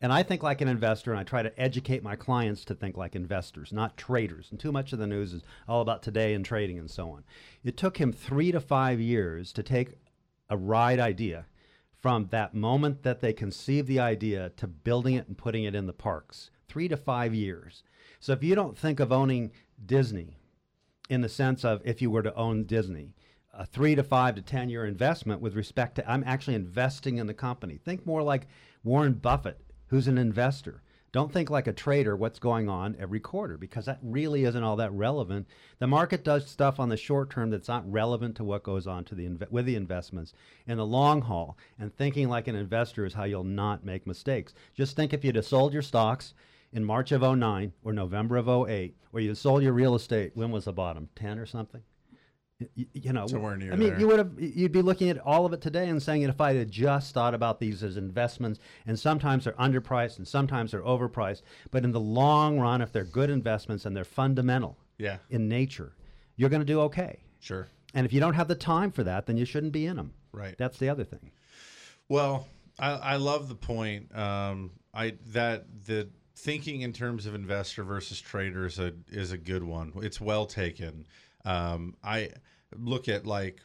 And I think like an investor, and I try to educate my clients to think like investors, not traders. And too much of the news is all about today and trading and so on. It took him three to five years to take a ride idea from that moment that they conceived the idea to building it and putting it in the parks. Three to five years. So if you don't think of owning Disney in the sense of if you were to own Disney, a three to five to ten year investment with respect to I'm actually investing in the company. Think more like Warren Buffett, who's an investor. Don't think like a trader what's going on every quarter, because that really isn't all that relevant. The market does stuff on the short term that's not relevant to what goes on to the inv- with the investments in the long haul. And thinking like an investor is how you'll not make mistakes. Just think if you'd have sold your stocks in March of oh nine or November of oh eight, or you sold your real estate, when was the bottom, ten or something? You, you know, somewhere near I mean, there. you would have, you'd be looking at all of it today and saying, if I had just thought about these as investments, and sometimes they're underpriced and sometimes they're overpriced, but in the long run, if they're good investments and they're fundamental yeah. in nature, you're going to do okay. Sure. And if you don't have the time for that, then you shouldn't be in them. Right. That's the other thing. Well, I, I love the point. Um, I that the thinking in terms of investor versus trader is a is a good one. It's well taken. Um, I look at, like,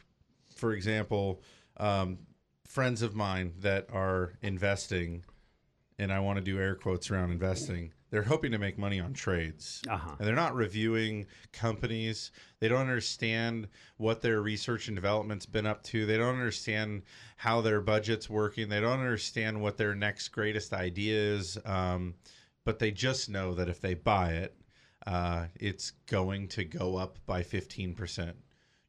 for example, um, friends of mine that are investing, and I want to do air quotes around investing. They're hoping to make money on trades, uh-huh. and they're not reviewing companies. They don't understand what their research and development's been up to. They don't understand how their budget's working. They don't understand what their next greatest idea is. Um, but they just know that if they buy it, Uh, it's going to go up by fifteen percent.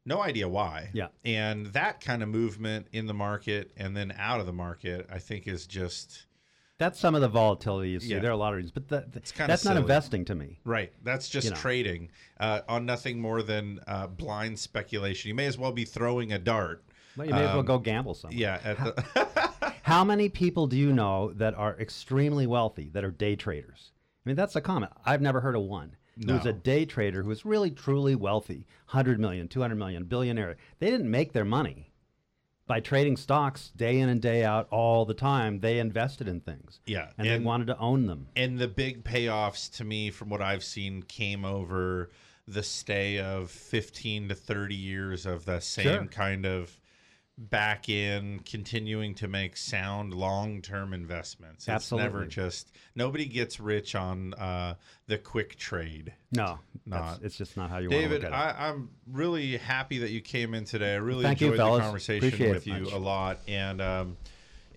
No idea why. Yeah. And that kind of movement in the market and then out of the market, I think, is just... That's some of the volatility you see. Yeah. There are a lot of reasons, but that, that's silly. Not investing to me. Right. That's just you know. trading uh, on nothing more than uh, blind speculation. You may as well be throwing a dart. Well, you may um, as well go gamble somewhere. Yeah. At how, the how many people do you know that are extremely wealthy that are day traders? I mean, that's a comment. I've never heard of one. No. Who's a day trader who was really, truly wealthy, one hundred million dollars, two hundred million dollars, billionaire. They didn't make their money by trading stocks day in and day out all the time. They invested in things. Yeah. And, and they wanted to own them. And the big payoffs, to me, from what I've seen, came over the stay of fifteen to thirty years of the same sure. kind of back in, continuing to make sound long-term investments. It's Absolutely. never just, nobody gets rich on uh, the quick trade. No, not. It's just not how you David, want to look at it. David, I'm really happy that you came in today. I really Thank enjoyed you, the conversation Appreciate with you much. a lot. And, um,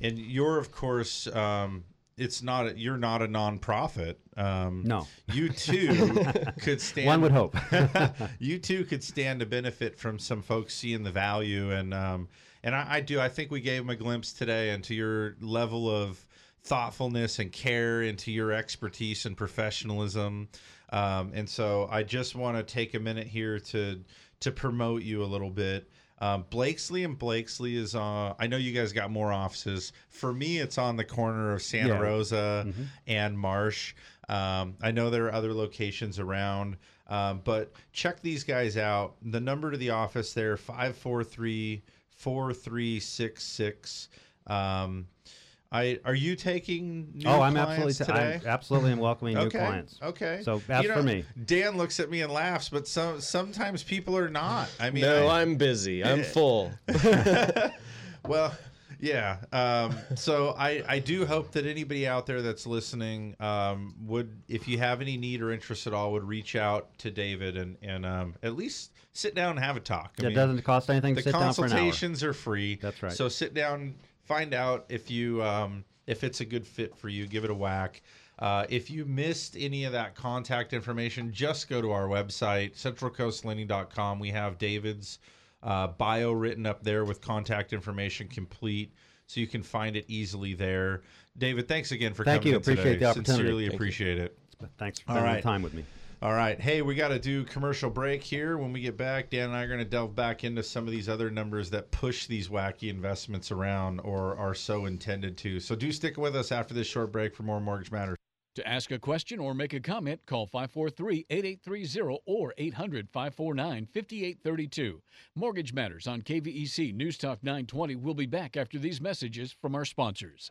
and you're, of course, um, it's not, you're not a nonprofit. Um, no. You too could stand. One would hope. You too could stand to benefit from some folks seeing the value. And, um, And I, I do. I think we gave them a glimpse today into your level of thoughtfulness and care, into your expertise and professionalism. Um, and so I just want to take a minute here to to promote you a little bit. Um, Blakeslee and Blakeslee is on. I know you guys got more offices. For me, it's on the corner of Santa yeah. Rosa mm-hmm. and Marsh. Um, I know there are other locations around, um, but check these guys out. The number to the office there, five four three four three six six. Um, I are you taking new oh, I'm clients absolutely ta- today? I absolutely am welcoming okay, new clients. Okay. So that's you know, for me. Dan looks at me and laughs, but some sometimes people are not. I mean, no, I, I'm busy. I'm full. Well, Yeah. Um, so I, I do hope that anybody out there that's listening um, would, if you have any need or interest at all, would reach out to David and, and um, at least sit down and have a talk. I it mean, doesn't cost anything to sit down for an hour. The consultations are free. That's right. So sit down, find out if you um, if it's a good fit for you, give it a whack. Uh, if you missed any of that contact information, just go to our website, central coast lending dot com. We have David's uh, bio written up there with contact information complete, so you can find it easily there. David, thanks again for Thank coming in today. Thank you. Appreciate the opportunity. Sincerely Thank appreciate you. It. Thanks for All spending right. time with me. All right. Hey, we got to do commercial break here. When we get back, Dan and I are going to delve back into some of these other numbers that push these wacky investments around or are so intended to. So do stick with us after this short break for more Mortgage Matters. To ask a question or make a comment, call five four three, eight eight three zero or eight hundred, five four nine, five eight three two. Mortgage Matters on K V E C News Talk nine twenty. We'll be back after these messages from our sponsors.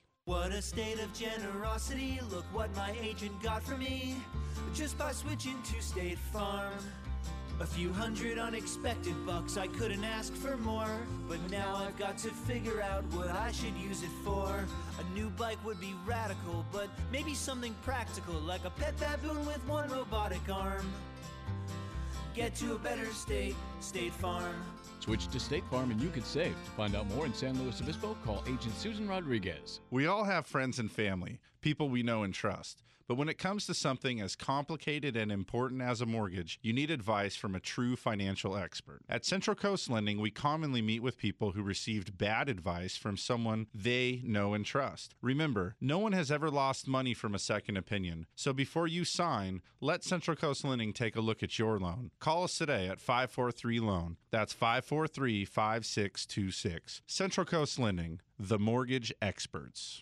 What a state of generosity, look what my agent got for me, just by switching to State Farm. A few hundred unexpected bucks, I couldn't ask for more, but now I've got to figure out what I should use it for. A new bike would be radical, but maybe something practical, like a pet baboon with one robotic arm. Get to a better state, State Farm. Switch to State Farm and you could save. To find out more in San Luis Obispo, call agent Susan Rodriguez. We all have friends and family, people we know and trust. But when it comes to something as complicated and important as a mortgage, you need advice from a true financial expert. At Central Coast Lending, we commonly meet with people who received bad advice from someone they know and trust. Remember, no one has ever lost money from a second opinion. So before you sign, let Central Coast Lending take a look at your loan. Call us today at five four three, LOAN. That's five four three, five six two six. Central Coast Lending, the mortgage experts.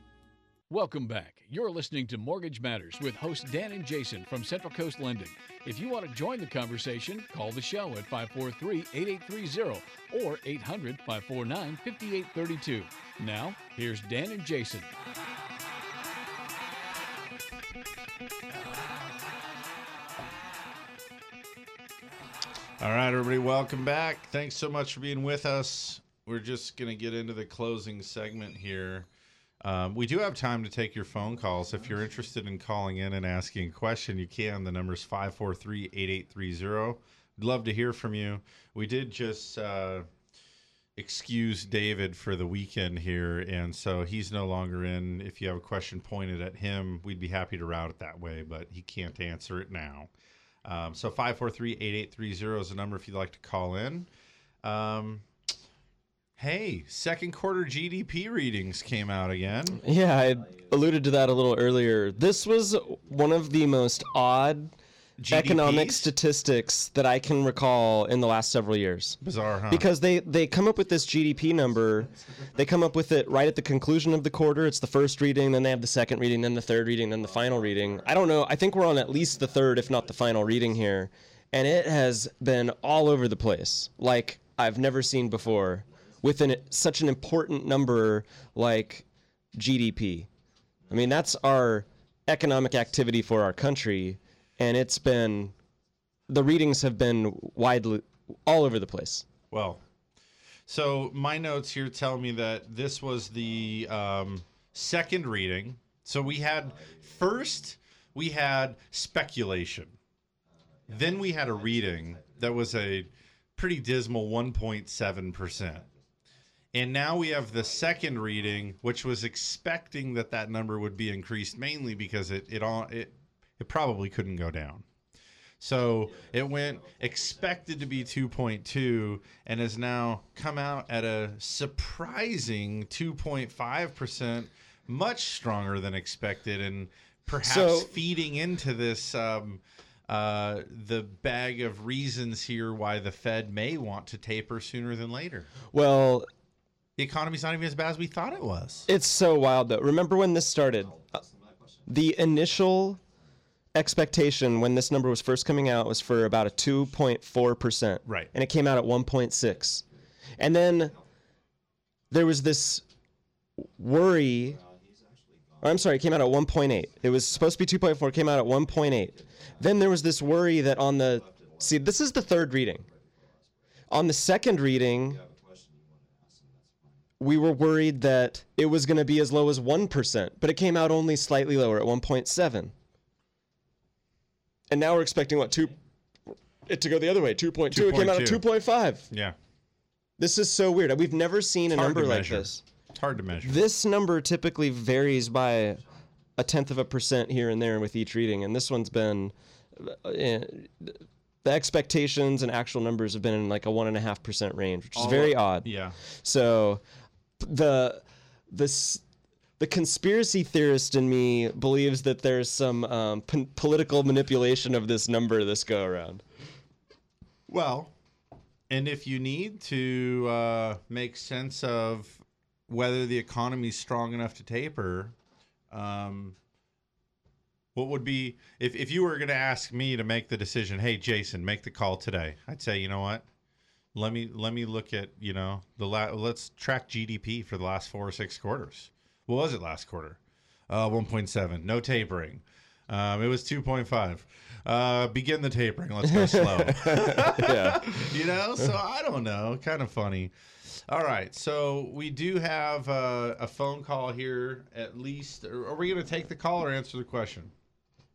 Welcome back. You're listening to Mortgage Matters with hosts Dan and Jason from Central Coast Lending. If you want to join the conversation, call the show at five four three, eight eight three zero or eight hundred, five four nine, five eight three two. Now, here's Dan and Jason. All right, everybody, welcome back. Thanks so much for being with us. We're just going to get into the closing segment here. Um, we do have time to take your phone calls. If you're interested in calling in and asking a question, you can. The number's five four three, eight eight three zero. We'd love to hear from you. We did just uh, excuse David for the weekend here, and so he's no longer in. If you have a question pointed at him, we'd be happy to route it that way, but he can't answer it now. Um, so five four three, eight eight three zero is the number if you'd like to call in. Um Hey, second quarter G D P readings came out again. Yeah, I alluded to that a little earlier. This was one of the most odd G D Ps? Economic statistics that I can recall in the last several years. Bizarre, huh? Because they, they come up with this G D P number. They come up with it right at the conclusion of the quarter. It's the first reading, then they have the second reading, then the third reading, then the final reading. I don't know. I think we're on at least the third, if not the final reading here. And it has been all over the place, like I've never seen before, with an, such an important number like G D P. I mean, that's our economic activity for our country, and it's been, the readings have been widely, all over the place. Well, so my notes here tell me that this was the um, second reading. So we had, first, we had speculation. Then we had a reading that was a pretty dismal one point seven percent. And now we have the second reading, which was expecting that that number would be increased, mainly because it it all it it probably couldn't go down. So it went expected to be two point two and has now come out at a surprising two point five percent, much stronger than expected, and perhaps so, feeding into this um, uh, the bag of reasons here why the Fed may want to taper sooner than later. Well, the economy's not even as bad as we thought it was. It's so wild, though. Remember when this started? Uh, the initial expectation when this number was first coming out was for about a two point four percent. Right. And it came out at one point six. And then there was this worry. Or I'm sorry, it came out at one point eight. It was supposed to be two point four, it came out at one point eight. Then there was this worry that on the... See, this is the third reading. On the second reading, we were worried that it was going to be as low as one percent, but it came out only slightly lower at one point seven. And now we're expecting, what, two, it to go the other way, two point two. two. It came out at two point five. Yeah. This is so weird. We've never seen a number like this. It's hard to measure. This number typically varies by a tenth of a percent here and there with each reading, and this one's been, the expectations and actual numbers have been in like a one point five percent range, which is very odd. Yeah. So the this... The conspiracy theorist in me believes that there's some um, p- political manipulation of this number this go around. Well, and if you need to uh, make sense of whether the economy's strong enough to taper, um, what would be, if, if you were going to ask me to make the decision, hey, Jason, make the call today, I'd say, you know what? Let me let me look at, you know, the la- let's track G D P for the last four or six quarters. What was it last quarter? Uh, one point seven. No tapering. Um, it was two point five. Uh, begin the tapering. Let's go slow. You know? So I don't know. Kind of funny. All right. So we do have uh, a phone call here at least. Are we going to take the call or answer the question?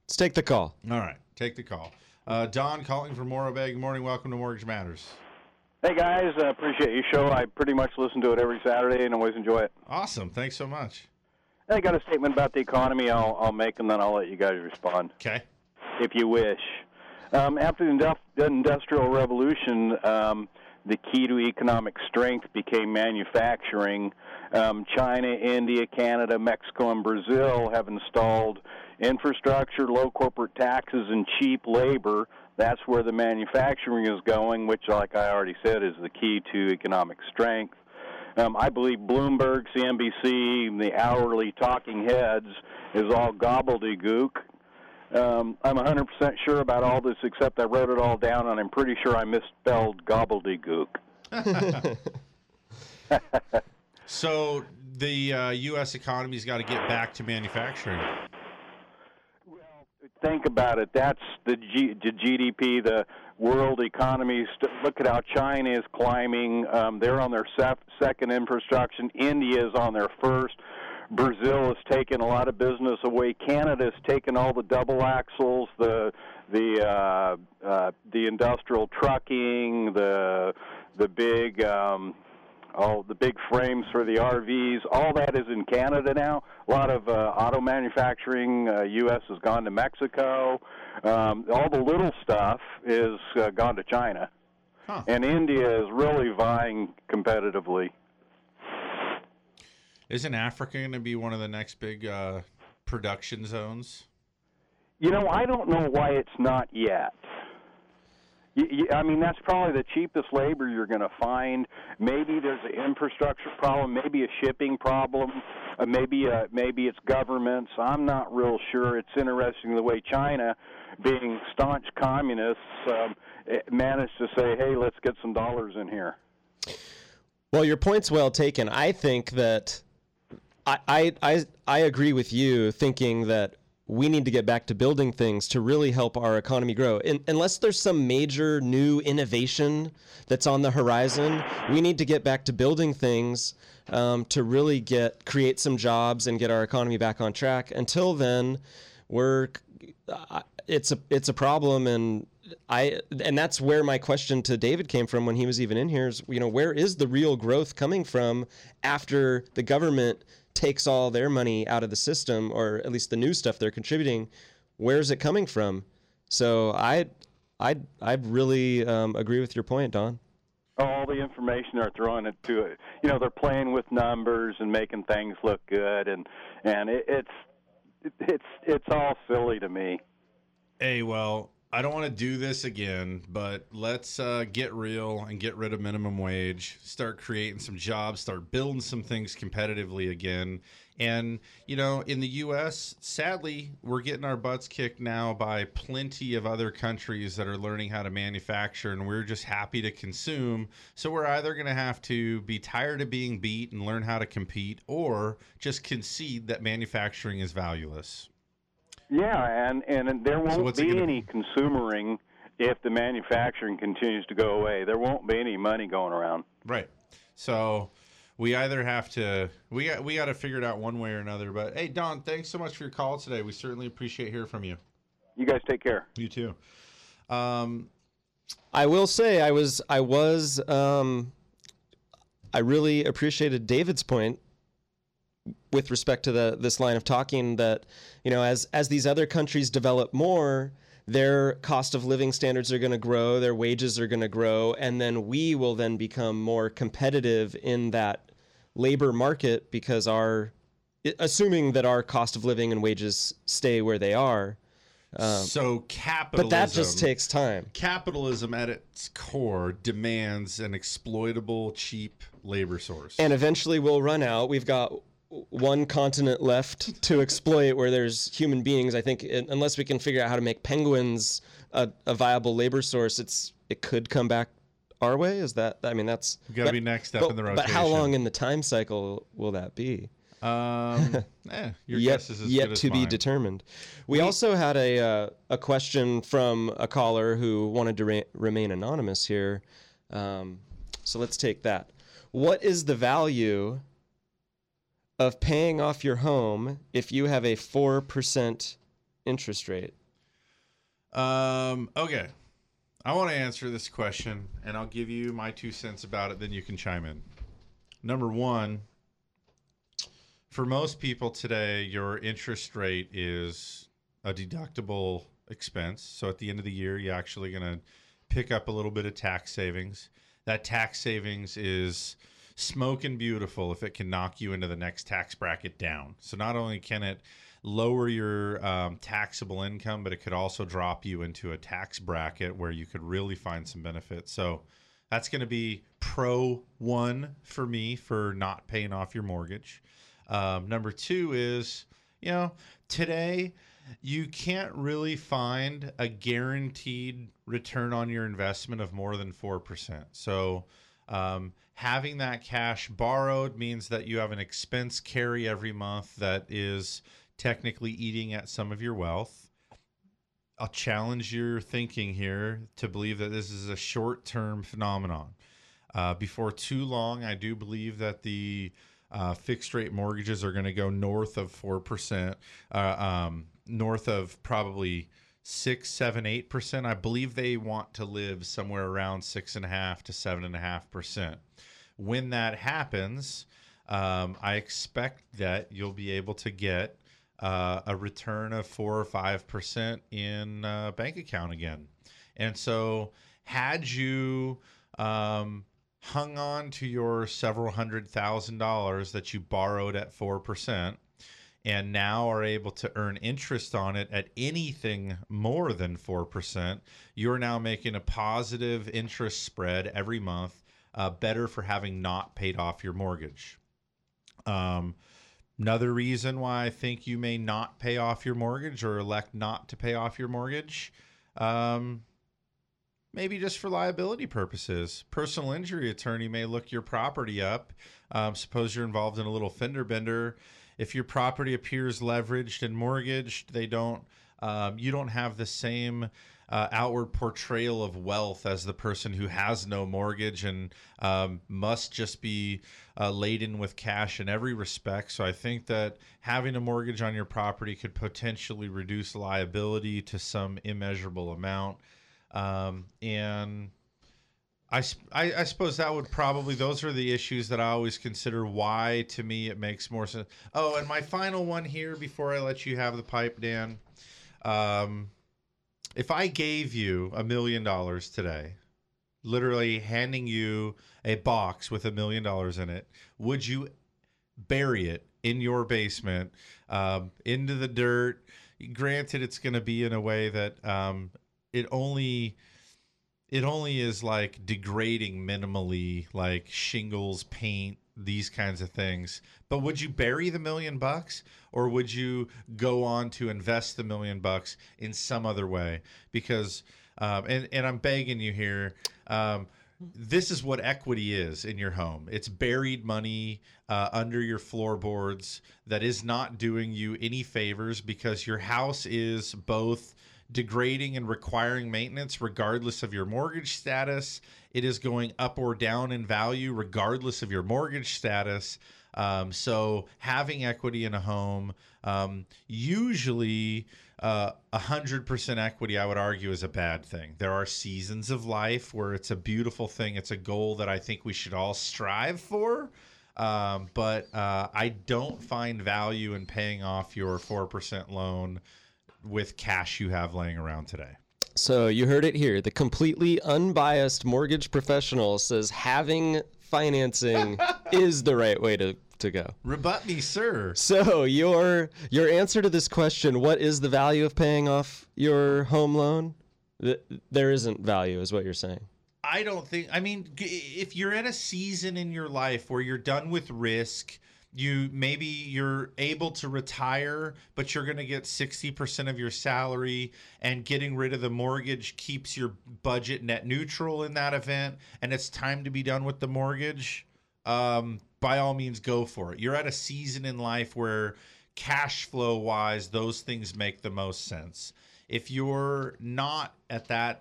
Let's take the call. All right. Take the call. Uh, Don calling from Morro Bay. Good morning. Welcome to Mortgage Matters. Hey, guys. I uh, appreciate your show. I pretty much listen to it every Saturday and always enjoy it. Awesome. Thanks so much. I got a statement about the economy I'll, I'll make, and then I'll let you guys respond. Okay. If you wish. Um, after the Industrial Revolution, um, the key to economic strength became manufacturing. Um, China, India, Canada, Mexico, and Brazil have installed infrastructure, low corporate taxes, and cheap labor. That's where the manufacturing is going, which, like I already said, is the key to economic strength. Um, I believe Bloomberg, C N B C, the hourly talking heads is all gobbledygook. Um, I'm one hundred percent sure about all this, except I wrote it all down, and I'm pretty sure I misspelled gobbledygook. So the uh, U S economy's got to get back to manufacturing. Think about it. That's the, G- the G D P, the world economy. Look at how China is climbing. Um, they're on their sef- second infrastructure. India is on their first. Brazil has taken a lot of business away. Canada has taken all the double axles, the the uh, uh, the industrial trucking, the the big um, all the big frames for the R Vs, all that is in Canada now. A lot of uh, auto manufacturing, uh, U S has gone to Mexico. Um, all the little stuff is uh, gone to China. Huh. And India is really vying competitively. Isn't Africa going to be one of the next big uh, production zones? You know, I don't know why it's not yet. I mean, that's probably the cheapest labor you're going to find. Maybe there's an infrastructure problem, maybe a shipping problem, uh, maybe a, maybe it's governments. I'm not real sure. It's interesting the way China, being staunch communists, um, managed to say, hey, let's get some dollars in here. Well, your point's well taken. I think that I I I, I agree with you thinking that we need to get back to building things to really help our economy grow. In, unless there's some major new innovation that's on the horizon, we need to get back to building things um, to really get create some jobs and get our economy back on track. Until then, we're uh, it's a it's a problem, and I and that's where my question to David came from when he was even in here is, you know, where is the real growth coming from after the government takes all their money out of the system, or at least the new stuff they're contributing? Where is it coming from? So I I I really um, agree with your point, Don. All the information they're throwing it to it. You know, they're playing with numbers and making things look good, and and it, it's it, it's it's all silly to me. Hey, well, I don't want to do this again, but let's uh, get real and get rid of minimum wage, start creating some jobs, start building some things competitively again. And, you know, in the U S, sadly, we're getting our butts kicked now by plenty of other countries that are learning how to manufacture, and we're just happy to consume. So we're either going to have to be tired of being beat and learn how to compete, or just concede that manufacturing is valueless. Yeah, and, and there won't so be gonna... any consumering if the manufacturing continues to go away. There won't be any money going around. Right. So we either have to we – we got to figure it out one way or another. But, hey, Don, thanks so much for your call today. We certainly appreciate hearing from you. You guys take care. You too. Um, I will say I was – I was um, I really appreciated David's point with respect to the this line of talking that, you know, as as these other countries develop more, their cost of living standards are going to grow, their wages are going to grow, and then we will then become more competitive in that labor market because our, assuming that our cost of living and wages stay where they are. Um, so capitalism. But that just takes time. Capitalism at its core demands an exploitable, cheap labor source. And eventually we'll run out. We've got one continent left to exploit where there's human beings. I think it, unless we can figure out how to make penguins a, a viable labor source, it's it could come back our way. Is that, I mean, that's got to be next step but, in the rotation. But how long in the time cycle will that be? Um, eh, your yet, guess is as yet good as to mine. Be determined. We, we also had a uh, a question from a caller who wanted to re- remain anonymous here, um, so let's take that. What is the value of paying off your home if you have a four percent interest rate? Um, okay, I want to answer this question, and I'll give you my two cents about it. Then you can chime in. Number one. For most people today, your interest rate is a deductible expense. So at the end of the year, you're actually going to pick up a little bit of tax savings. That tax savings is smoking beautiful if it can knock you into the next tax bracket down. So not only can it lower your um, taxable income, but it could also drop you into a tax bracket where you could really find some benefit. So that's going to be pro one for me for not paying off your mortgage. Um, number two is, you know, today you can't really find a guaranteed return on your investment of more than four percent. So um, having that cash borrowed means that you have an expense carry every month that is technically eating at some of your wealth. I'll challenge your thinking here to believe that this is a short-term phenomenon. Uh, before too long, I do believe that the Uh, fixed rate mortgages are going to go north of four percent, uh, um, north of probably six, seven, eight percent. I believe they want to live somewhere around six point five to seven point five percent. When that happens, um, I expect that you'll be able to get uh, a return of four or five percent in a bank account again. And so had you um, hung on to your several hundred thousand dollars that you borrowed at four percent and now are able to earn interest on it at anything more than four percent, you're now making a positive interest spread every month, uh, better for having not paid off your mortgage. Um, another reason why I think you may not pay off your mortgage or elect not to pay off your mortgage, um, maybe just for liability purposes. Personal injury attorney may look your property up. Um, suppose you're involved in a little fender bender. If your property appears leveraged and mortgaged, they don't. Um, you don't have the same uh, outward portrayal of wealth as the person who has no mortgage and um, must just be uh, laden with cash in every respect. So I think that having a mortgage on your property could potentially reduce liability to some immeasurable amount. Um, and I, I, I suppose that would probably, those are the issues that I always consider why, to me, it makes more sense. Oh, and my final one here before I let you have the pipe, Dan. Um, if I gave you a million dollars today, literally handing you a box with a million dollars in it, would you bury it in your basement, um, into the dirt? Granted, it's going to be in a way that um, it only... It only is like degrading minimally, like shingles, paint, these kinds of things. But would you bury the million bucks, or would you go on to invest the million bucks in some other way? Because, um, and, and I'm begging you here, um, this is what equity is in your home. It's buried money uh, under your floorboards that is not doing you any favors, because your house is both degrading and requiring maintenance regardless of your mortgage status. It is going up or down in value regardless of your mortgage status. Um, so having equity in a home, um, usually uh, one hundred percent equity, I would argue, is a bad thing. There are seasons of life where it's a beautiful thing. It's a goal that I think we should all strive for. Um, but uh, I don't find value in paying off your four percent loan with cash you have laying around today. So you heard it here. The completely unbiased mortgage professional says having financing is the right way to, to go. Rebut me, sir. So your your answer to this question, what is the value of paying off your home loan? There isn't value, is what you're saying. I don't think, I mean, if you're at a season in your life where you're done with risk, you maybe you're able to retire, but you're going to get sixty percent of your salary, and getting rid of the mortgage keeps your budget net neutral in that event, and it's time to be done with the mortgage, um, by all means, go for it. You're at a season in life where cash flow wise, those things make the most sense. If you're not at that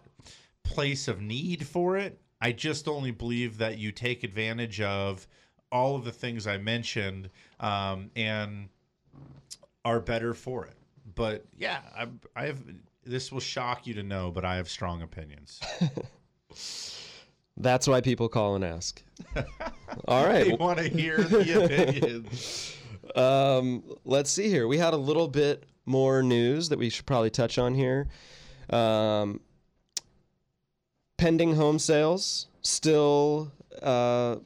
place of need for it, I just only believe that you take advantage of all of the things I mentioned, um, and are better for it. But yeah, I, I have, this will shock you to know, but I have strong opinions. That's why people call and ask. All right. They want to hear the opinions. Um, let's see here. We had a little bit more news that we should probably touch on here. Um, pending home sales still, uh,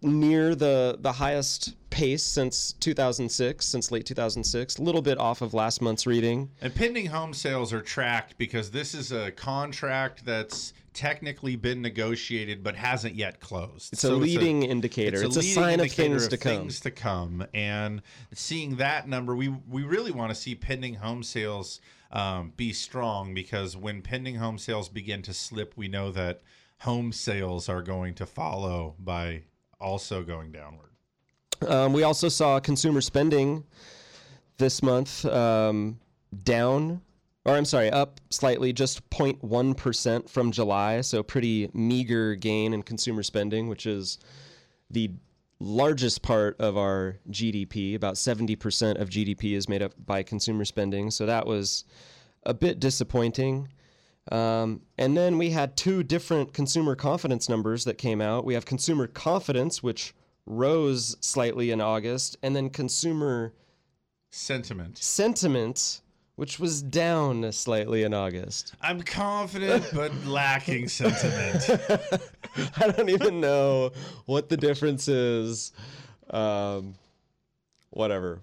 near the the highest pace since two thousand six, since late two thousand six, a little bit off of last month's reading. And pending home sales are tracked because this is a contract that's technically been negotiated but hasn't yet closed. It's so a leading it's a, indicator. It's a, it's a sign of things of to come. Things to come. And seeing that number, we we really want to see pending home sales um, be strong, because when pending home sales begin to slip, we know that home sales are going to follow by also going downward. Um, we also saw consumer spending this month um, down, or I'm sorry, up slightly, just zero point one percent from July. So pretty meager gain in consumer spending, which is the largest part of our G D P. About seventy percent of G D P is made up by consumer spending. So that was a bit disappointing. Um, and then we had two different consumer confidence numbers that came out. We have consumer confidence, which rose slightly in August, and then consumer sentiment, sentiment, which was down slightly in August. I'm confident, but lacking sentiment. I don't even know what the difference is. Um, whatever.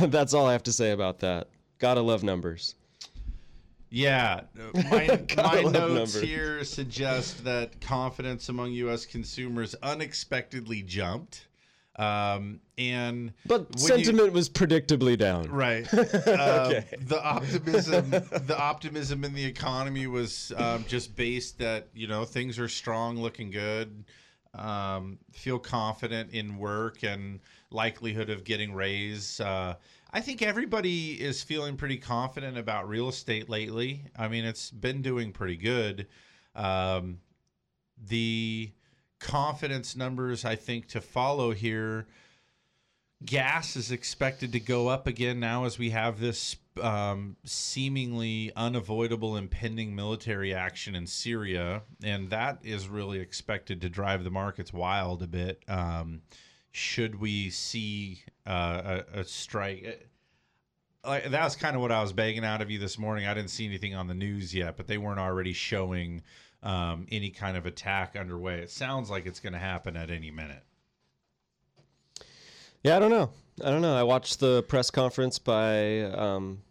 That's all I have to say about that. Gotta love numbers. Yeah, my, my notes number. Here suggest that confidence among U S consumers unexpectedly jumped, um, and but sentiment you, was predictably down. Right. Um, okay. The optimism, the optimism in the economy was um, just based that, you know, things are strong, looking good, um, feel confident in work and likelihood of getting raise. Uh, I think everybody is feeling pretty confident about real estate lately. I mean, it's been doing pretty good. Um, the confidence numbers, I think, to follow here Gas is expected to go up again now as we have this um, seemingly unavoidable impending military action in Syria, and that is really expected to drive the markets wild a bit. Um, should we see uh, a, a strike? Uh, that's kind of what I was begging out of you this morning. I didn't see anything on the news yet, but they weren't already showing um, any kind of attack underway. It sounds like it's going to happen at any minute. Yeah, I don't know. I don't know. I watched the press conference by um,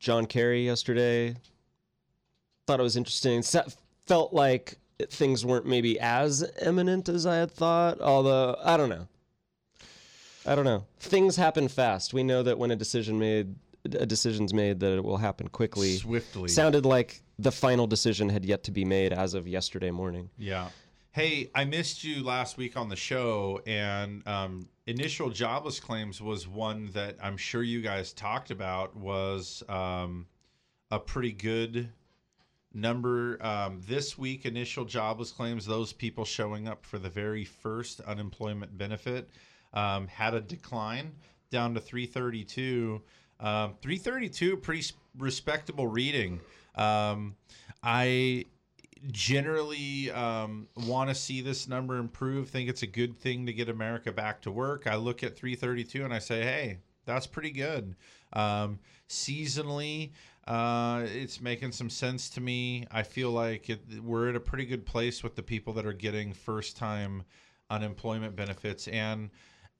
John Kerry yesterday. Thought it was interesting. That felt like things weren't maybe as imminent as I had thought, although I don't know. I don't know. Things happen fast. We know that when a decision made, a decision's made, that it will happen quickly. Swiftly. Sounded like the final decision had yet to be made as of yesterday morning. Yeah. Hey, I missed you last week on the show, and um, initial jobless claims was one that I'm sure you guys talked about, was um, a pretty good number. Um, this week, initial jobless claims, those people showing up for the very first unemployment benefit, um, had a decline down to three thirty-two. Um, three thirty-two, pretty respectable reading. Um, I... generally um want to see this number improve. Think it's a good thing to get America back to work. I look at three thirty-two and I say, hey, that's pretty good. Um seasonally, uh it's making some sense to me. I feel like it, we're at a pretty good place with the people that are getting first time unemployment benefits, and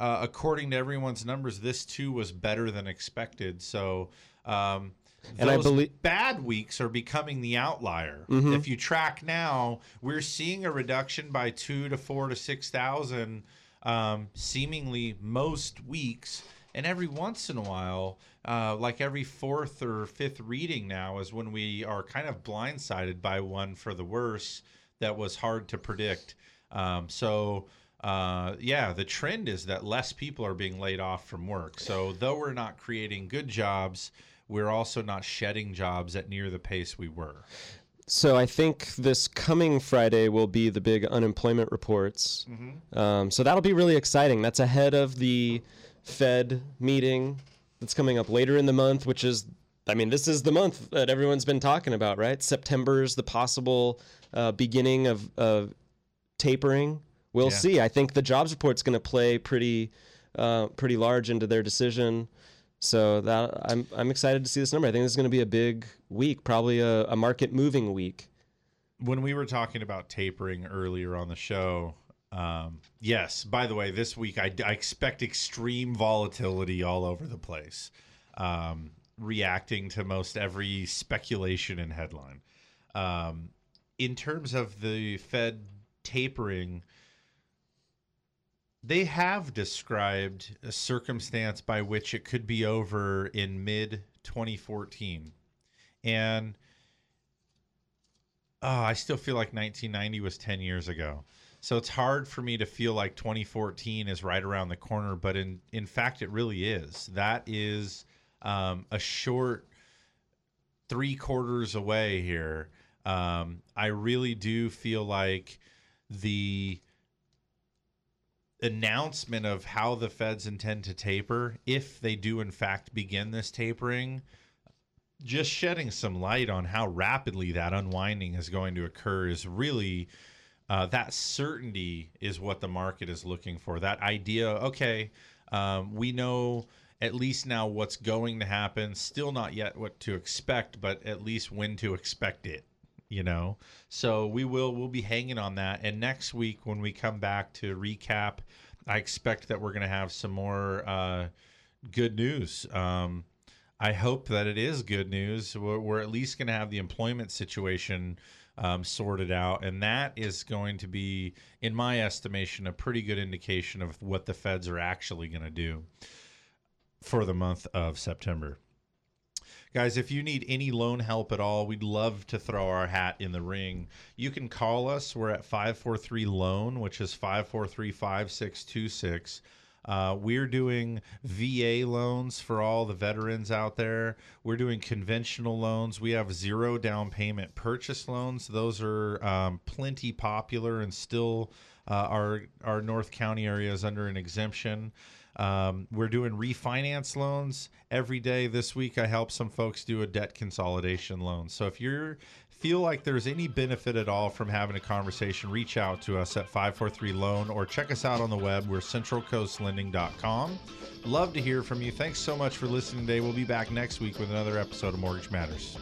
uh, according to everyone's numbers, this too was better than expected. So um Those and I believe bad weeks are becoming the outlier. Mm-hmm. If you track now, we're seeing a reduction by two to four to six thousand, um, seemingly most weeks, and every once in a while, uh, like every fourth or fifth reading now, is when we are kind of blindsided by one for the worse that was hard to predict. Um, so. Uh, yeah, the trend is that less people are being laid off from work. So though we're not creating good jobs, we're also not shedding jobs at near the pace we were. So I think this coming Friday will be the big unemployment reports. Mm-hmm. Um, so that'll be really exciting. That's ahead of the Fed meeting that's coming up later in the month, which is, I mean, this is the month that everyone's been talking about, right? September is the possible uh, beginning of, of tapering. We'll yeah. see. I think the jobs report's going to play pretty, uh, pretty large into their decision. So that I'm I'm excited to see this number. I think this is going to be a big week, probably a, a market moving week. When we were talking about tapering earlier on the show, um, yes. By the way, this week I, I expect extreme volatility all over the place, um, reacting to most every speculation and headline. Um, in terms of the Fed tapering, they have described a circumstance by which it could be over in mid twenty fourteen. And oh, I still feel like nineteen ninety was ten years ago. So it's hard for me to feel like twenty fourteen is right around the corner. But in, in fact, it really is. That is um, a short three quarters away here. Um, I really do feel like the announcement of how the Feds intend to taper, if they do in fact begin this tapering, just shedding some light on how rapidly that unwinding is going to occur is really, uh, that certainty is what the market is looking for. That idea, okay, um, we know at least now what's going to happen, still not yet what to expect, but at least when to expect it, you know? So we will, we'll be hanging on that. And next week, when we come back to recap, I expect that we're going to have some more, uh, good news. Um, I hope that it is good news. We're, we're at least going to have the employment situation, um, sorted out. And that is going to be, in my estimation, a pretty good indication of what the Feds are actually going to do for the month of September. Guys, if you need any loan help at all, we'd love to throw our hat in the ring. You can call us. We're at five four three loan, which is five four three, five six two six. Uh, we're doing V A loans for all the veterans out there. We're doing conventional loans. We have zero down payment purchase loans. Those are um, plenty popular, and still uh, our, our North County area is under an exemption. Um, we're doing refinance loans every day. This week, I help some folks do a debt consolidation loan. So if you feel like there's any benefit at all from having a conversation, reach out to us at five four three loan or check us out on the web. We're central coast lending dot com. Love to hear from you. Thanks so much for listening today. We'll be back next week with another episode of Mortgage Matters.